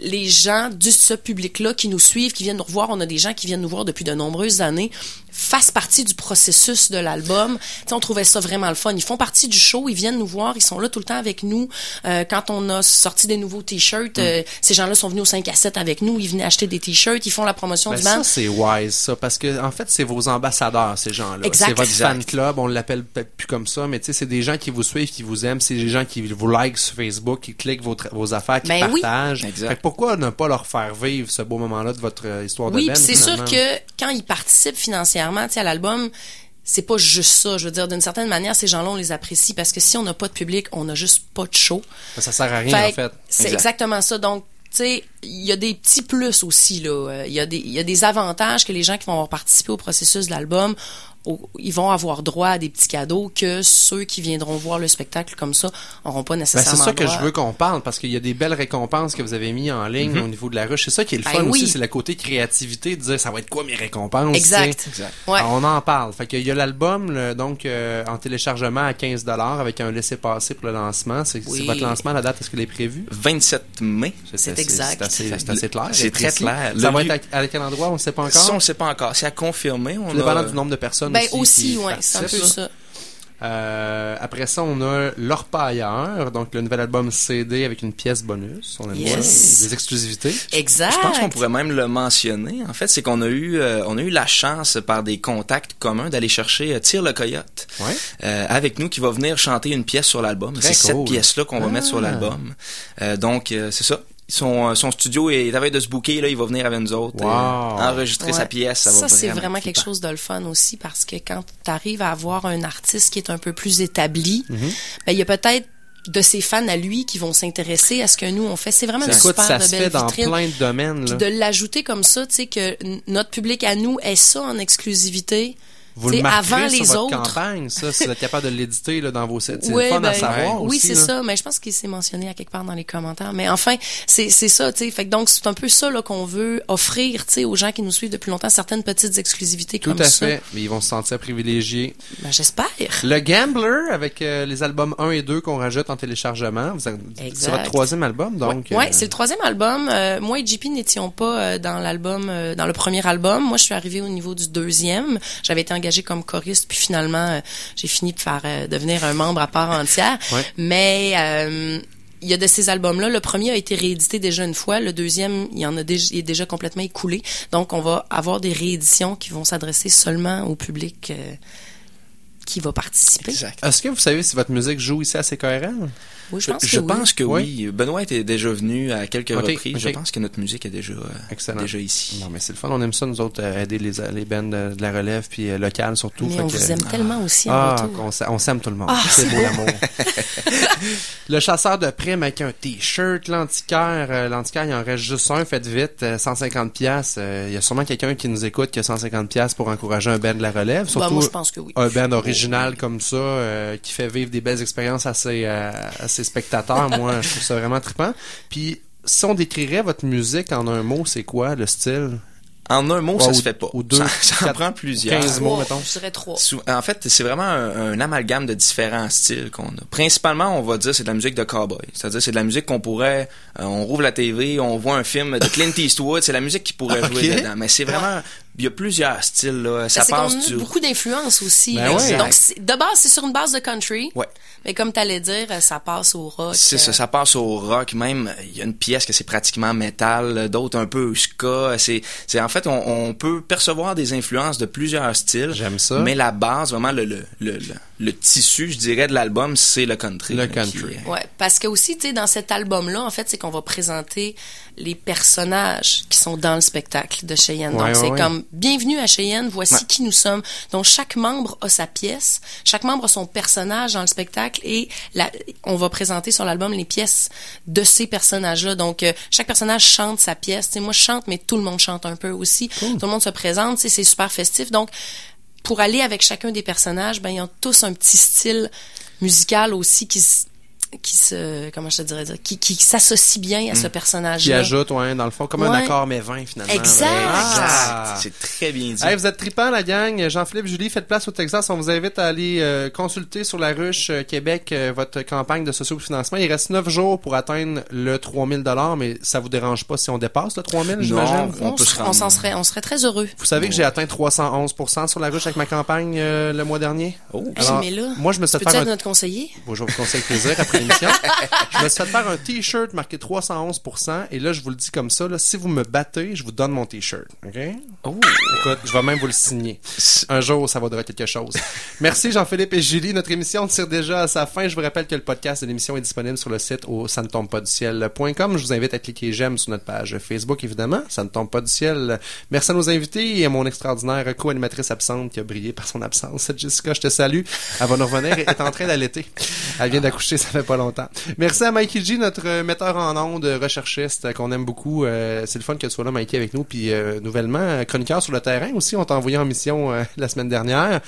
les gens de ce public-là qui nous suivent, qui viennent nous revoir, on a des gens qui viennent nous voir depuis de nombreuses années, fassent partie du processus de l'album. T'sais, on trouvait ça vraiment le fun. Ils font partie du show, ils viennent nous voir, ils sont là tout le temps avec nous. Euh, quand on a sorti des nouveaux t-shirts, mm. euh, ces gens-là sont venus au cinq à sept avec nous, ils venaient acheter des t-shirts, ils font la promotion ben du band. Ça, c'est wise, ça, parce que en fait, c'est vos ambassadeurs, ces gens-là. Exact. C'est votre exact. fan club, on l'appelle peut-être plus comme ça, mais tu sais, c'est des gens qui vous suivent, qui vous aiment, c'est des gens qui vous likent sur Facebook, qui cliquent vos, tra- vos affaires, qui ben partagent. Oui. Exact. Pourquoi ne pas leur faire vivre ce beau moment-là de votre histoire de band? Oui, ben, c'est finalement? Sûr que quand ils participent financièrement à l'album, c'est pas juste ça. Je veux dire, d'une certaine manière, ces gens-là, on les apprécie parce que si on n'a pas de public, on n'a juste pas de show. Ben, ça sert à rien, fait, en fait. C'est exact. Exactement ça. Donc, tu sais, il y a des petits plus aussi, là. Il y a des, il y a des avantages que les gens qui vont avoir participé au processus de l'album, au, ils vont avoir droit à des petits cadeaux que ceux qui viendront voir le spectacle comme ça n'auront pas nécessairement ben c'est ça droit. Que je veux qu'on parle, parce qu'il y a des belles récompenses que vous avez mis en ligne mm-hmm. au niveau de la ruche. C'est ça qui est le ben fun oui. aussi, c'est le côté créativité, de dire ça va être quoi mes récompenses. Exact. exact. Ouais. Alors, on en parle. Fait qu'il y a l'album le, donc euh, en téléchargement à quinze dollars avec un laissez-passer pour le lancement. C'est, oui. c'est votre lancement, la date, est-ce qu'elle est prévue? vingt-sept mai. C'est, c'est Exact. C'est assez, assez clair. C'est très clair. Ça va être à, à quel endroit? On ne sait pas encore? Ça, on ne sait pas encore. C'est à confirmer. On dépendant a... du nombre de personnes ben, aussi. aussi oui, c'est un peu ça. Euh, après ça, on a L'Orpailleur, donc le nouvel album C D avec une pièce bonus. On aime yes. ça, des exclusivités. Exact. Je pense qu'on pourrait même le mentionner. En fait, c'est qu'on a eu, euh, on a eu la chance par des contacts communs d'aller chercher euh, Tire le Coyote ouais. euh, avec nous, qui va venir chanter une pièce sur l'album. Très c'est cool. Cette pièce-là qu'on va ah. mettre sur l'album. Euh, donc, euh, c'est ça. Son, son studio est à veille de se booker, là, il va venir avec nous autres, wow. euh, enregistrer ouais. sa pièce. Ça, ça va c'est vraiment, vraiment quelque chose de le fun aussi, parce que quand tu arrives à avoir un artiste qui est un peu plus établi, mm-hmm. ben, il y a peut-être de ses fans à lui qui vont s'intéresser à ce que nous on fait. C'est vraiment ça, une écoute, super ça de belle vitrine. Ça se fait dans plein de domaines. Là. Puis de l'ajouter comme ça, tu sais, que n- notre public à nous ait ça en exclusivité. Vous le marquerez avant sur les votre autres. Campagne, ça, si vous êtes capable de l'éditer là, dans vos sets. C'est oui, fun ben, à savoir oui, aussi. Oui, c'est là. Ça, mais je pense qu'il s'est mentionné à quelque part dans les commentaires. Mais enfin, c'est, c'est ça, tu sais. Fait que donc, c'est un peu ça là, qu'on veut offrir, tu sais, aux gens qui nous suivent depuis longtemps, certaines petites exclusivités tout comme ça. Tout à fait, mais ils vont se sentir privilégiés. Ben, j'espère. Le Gambler, avec euh, les albums un et deux qu'on rajoute en téléchargement. Vous avez, c'est votre troisième album, donc. Oui, ouais, euh... c'est le troisième album. Euh, moi et J P n'étions pas euh, dans l'album, euh, dans le premier album. Moi, je suis arrivée au niveau du deuxième. J'avais été comme choriste, puis finalement, euh, j'ai fini de faire euh, devenir un membre à part entière. Ouais. Mais euh, il y a de ces albums-là. Le premier a été réédité déjà une fois. Le deuxième, il, en a dé- il est déjà complètement écoulé. Donc, on va avoir des rééditions qui vont s'adresser seulement au public euh, qui va participer. Exact. Est-ce que vous savez si votre musique joue ici à C K R L? Oui, je pense je, que, je oui. Pense que oui. oui. Benoît était déjà venu à quelques okay, reprises. Okay. Je pense que notre musique est déjà, euh, déjà ici. Non, mais c'est le fun. On aime ça, nous autres, euh, aider les, les bands de, de la relève, puis euh, locales surtout. Mais fait on que, vous aime euh, tellement ah, aussi. Ah, on, on s'aime tout le monde. Ah, c'est, c'est beau l'amour. Le chasseur de primes avec un t-shirt, l'antiquaire. Euh, l'antiquaire, il en reste juste un. Faites vite, euh, cent cinquante dollars. Euh, il y a sûrement quelqu'un qui nous écoute qui a cent cinquante dollars pour encourager un band de la relève. Surtout bah, moi, je pense que oui. Un band original oui. comme ça, euh, qui fait vivre des belles expériences assez... Euh, assez ces spectateurs, moi, je trouve ça vraiment trippant. Puis, si on décrirait votre musique en un mot, c'est quoi le style? En un mot, ouais, ça ou, se fait pas. Ou deux, ça, ça quatre, en prend plusieurs. quinze mots, mettons. Je dirais trois. En fait, c'est vraiment un, un amalgame de différents styles qu'on a. Principalement, on va dire c'est de la musique de cowboy. C'est-à-dire c'est de la musique qu'on pourrait... Euh, on rouvre la T V, on voit un film de Clint Eastwood, c'est la musique qui pourrait okay. jouer dedans. Mais c'est vraiment... Il y a plusieurs styles, là. Ça ben, passe du... beaucoup d'influences aussi. Ben ouais. Donc, c'est, de base, c'est sur une base de country. Ouais. Mais comme t'allais dire, ça passe au rock. C'est ça, ça passe au rock. Même, il y a une pièce que c'est pratiquement métal, d'autres un peu ska. C'est, c'est, en fait, on, on peut percevoir des influences de plusieurs styles. J'aime ça. Mais la base, vraiment, le, le, le, le, le tissu, je dirais, de l'album, c'est le country. Le country. Qui... Ouais. Parce que aussi, tu sais, dans cet album-là, en fait, c'est qu'on va présenter les personnages qui sont dans le spectacle de Cheyenne. Ouais, donc, ouais, c'est ouais. comme bienvenue à Cheyenne, voici ouais. qui nous sommes. Donc, chaque membre a sa pièce, chaque membre a son personnage dans le spectacle et la, on va présenter sur l'album les pièces de ces personnages-là. Donc, euh, chaque personnage chante sa pièce. T'sais, moi, je chante, mais tout le monde chante un peu aussi. Cool. Tout le monde se présente, c'est super festif. Donc, pour aller avec chacun des personnages, ben, ils ont tous un petit style musical aussi qui se... qui se comment je te dirais dire qui qui s'associe bien à mmh. ce personnage là qui ajoute ouais dans le fond comme ouais. un accord mais vingt finalement exact, ouais. ah, exact. C'est très bien dit. Hey, vous êtes trippants la gang. Jean-Philippe, Julie, faites place au Texas. On vous invite à aller euh, consulter sur La Ruche euh, Québec euh, votre campagne de socio-financement. Il reste neuf jours pour atteindre le trois mille dollars, mais ça vous dérange pas si on dépasse le trois mille? J'imagine on, on, peut se, se on s'en serait on serait très heureux. Vous savez ouais. que j'ai atteint trois cent onze pour cent sur La Ruche avec ma campagne euh, le mois dernier. Oh, alors, mais là, moi je me suis fait faire un... notre conseiller. Bonjour, vous conseille plaisir après. Je me suis fait faire un t-shirt marqué trois cent onze pour cent et là je vous le dis comme ça là, si vous me battez, je vous donne mon t-shirt. OK? Oh, écoute, je vais même vous le signer. Un jour, ça vaudra quelque chose. Merci Jean-Philippe et Julie, notre émission tire déjà à sa fin. Je vous rappelle que le podcast de l'émission est disponible sur le site au ça ne tombe pas du ciel point com. Je vous invite à cliquer j'aime sur notre page Facebook évidemment, ça ne tombe pas du ciel. Merci à nos invités et à mon extraordinaire co-animatrice absente qui a brillé par son absence. Jessica, je te salue. Elle va nous revenir et est en train d'allaiter. Elle vient d'accoucher, ça fait pas longtemps. Merci à Mikey G, notre metteur en ondes, recherchiste qu'on aime beaucoup. Euh, c'est le fun que tu sois là, Mikey, avec nous. Puis, euh, nouvellement, chroniqueur sur le terrain aussi. On t'a envoyé en mission euh, la semaine dernière.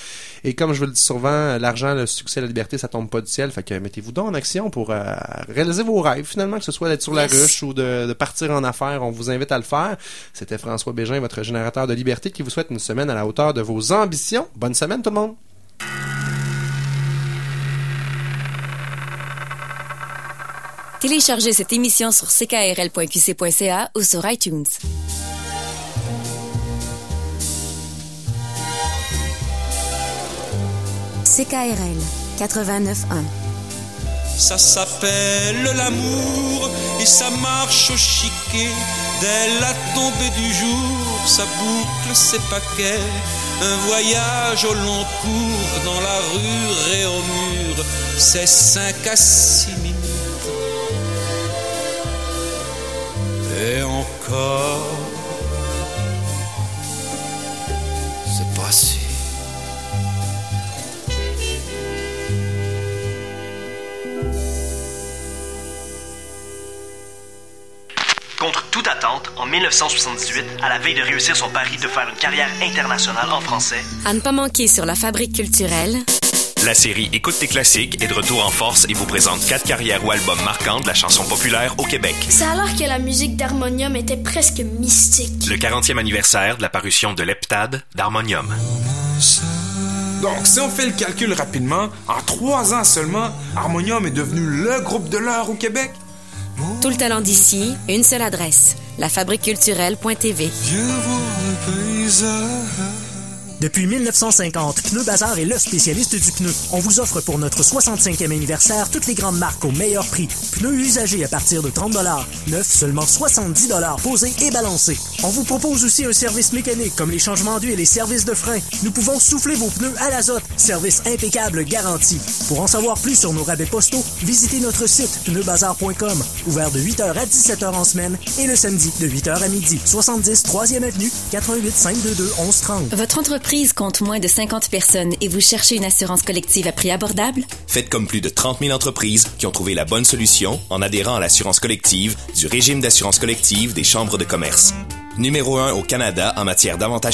Et comme je vous le dis souvent, l'argent, le succès, la liberté, ça tombe pas du ciel. Fait que mettez-vous donc en action pour euh, réaliser vos rêves, finalement, que ce soit d'être sur yes. la ruche ou de, de partir en affaires. On vous invite à le faire. C'était François Bégin, votre générateur de liberté, qui vous souhaite une semaine à la hauteur de vos ambitions. Bonne semaine, tout le monde! Téléchargez cette émission sur c k r l point q c point c a ou sur iTunes. C K R L quatre-vingt-neuf point un. Ça s'appelle l'amour et ça marche au chiquet. Dès la tombée du jour, ça boucle ses paquets. Un voyage au long cours dans la rue et au mur, c'est cinq à six minutes. Et encore, c'est passé. Contre toute attente, en mille neuf cent soixante-dix-huit, à la veille de réussir son pari de faire une carrière internationale en français... À ne pas manquer sur La Fabrique culturelle... La série Écoute tes classiques est de retour en force et vous présente quatre carrières ou albums marquants de la chanson populaire au Québec. C'est alors que la musique d'Harmonium était presque mystique. Le quarantième anniversaire de la parution de l'heptade d'Harmonium. Donc, si on fait le calcul rapidement, en trois ans seulement, Harmonium est devenu le groupe de l'heure au Québec. Tout le talent d'ici, une seule adresse, la fabrique culturelle point t v. Depuis mille neuf cent cinquante, Pneu Bazar est le spécialiste du pneu. On vous offre pour notre soixante-cinquième anniversaire toutes les grandes marques au meilleur prix. Pneus usagés à partir de trente dollars, neufs seulement soixante-dix dollars posés et balancés. On vous propose aussi un service mécanique comme les changements d'huile et les services de frein. Nous pouvons souffler vos pneus à l'azote. Service impeccable garanti. Pour en savoir plus sur nos rabais postaux, visitez notre site pneu bazar point com. Ouvert de huit heures à dix-sept heures en semaine et le samedi de huit heures à midi. soixante-dix troisième avenue, quatre un huit, cinq deux deux, un un trois zéro. Votre entreprise Prise compte moins de cinquante personnes et vous cherchez une assurance collective à prix abordable? Faites comme plus de trente mille entreprises qui ont trouvé la bonne solution en adhérant à l'assurance collective du régime d'assurance collective des chambres de commerce. Numéro un au Canada en matière d'avantages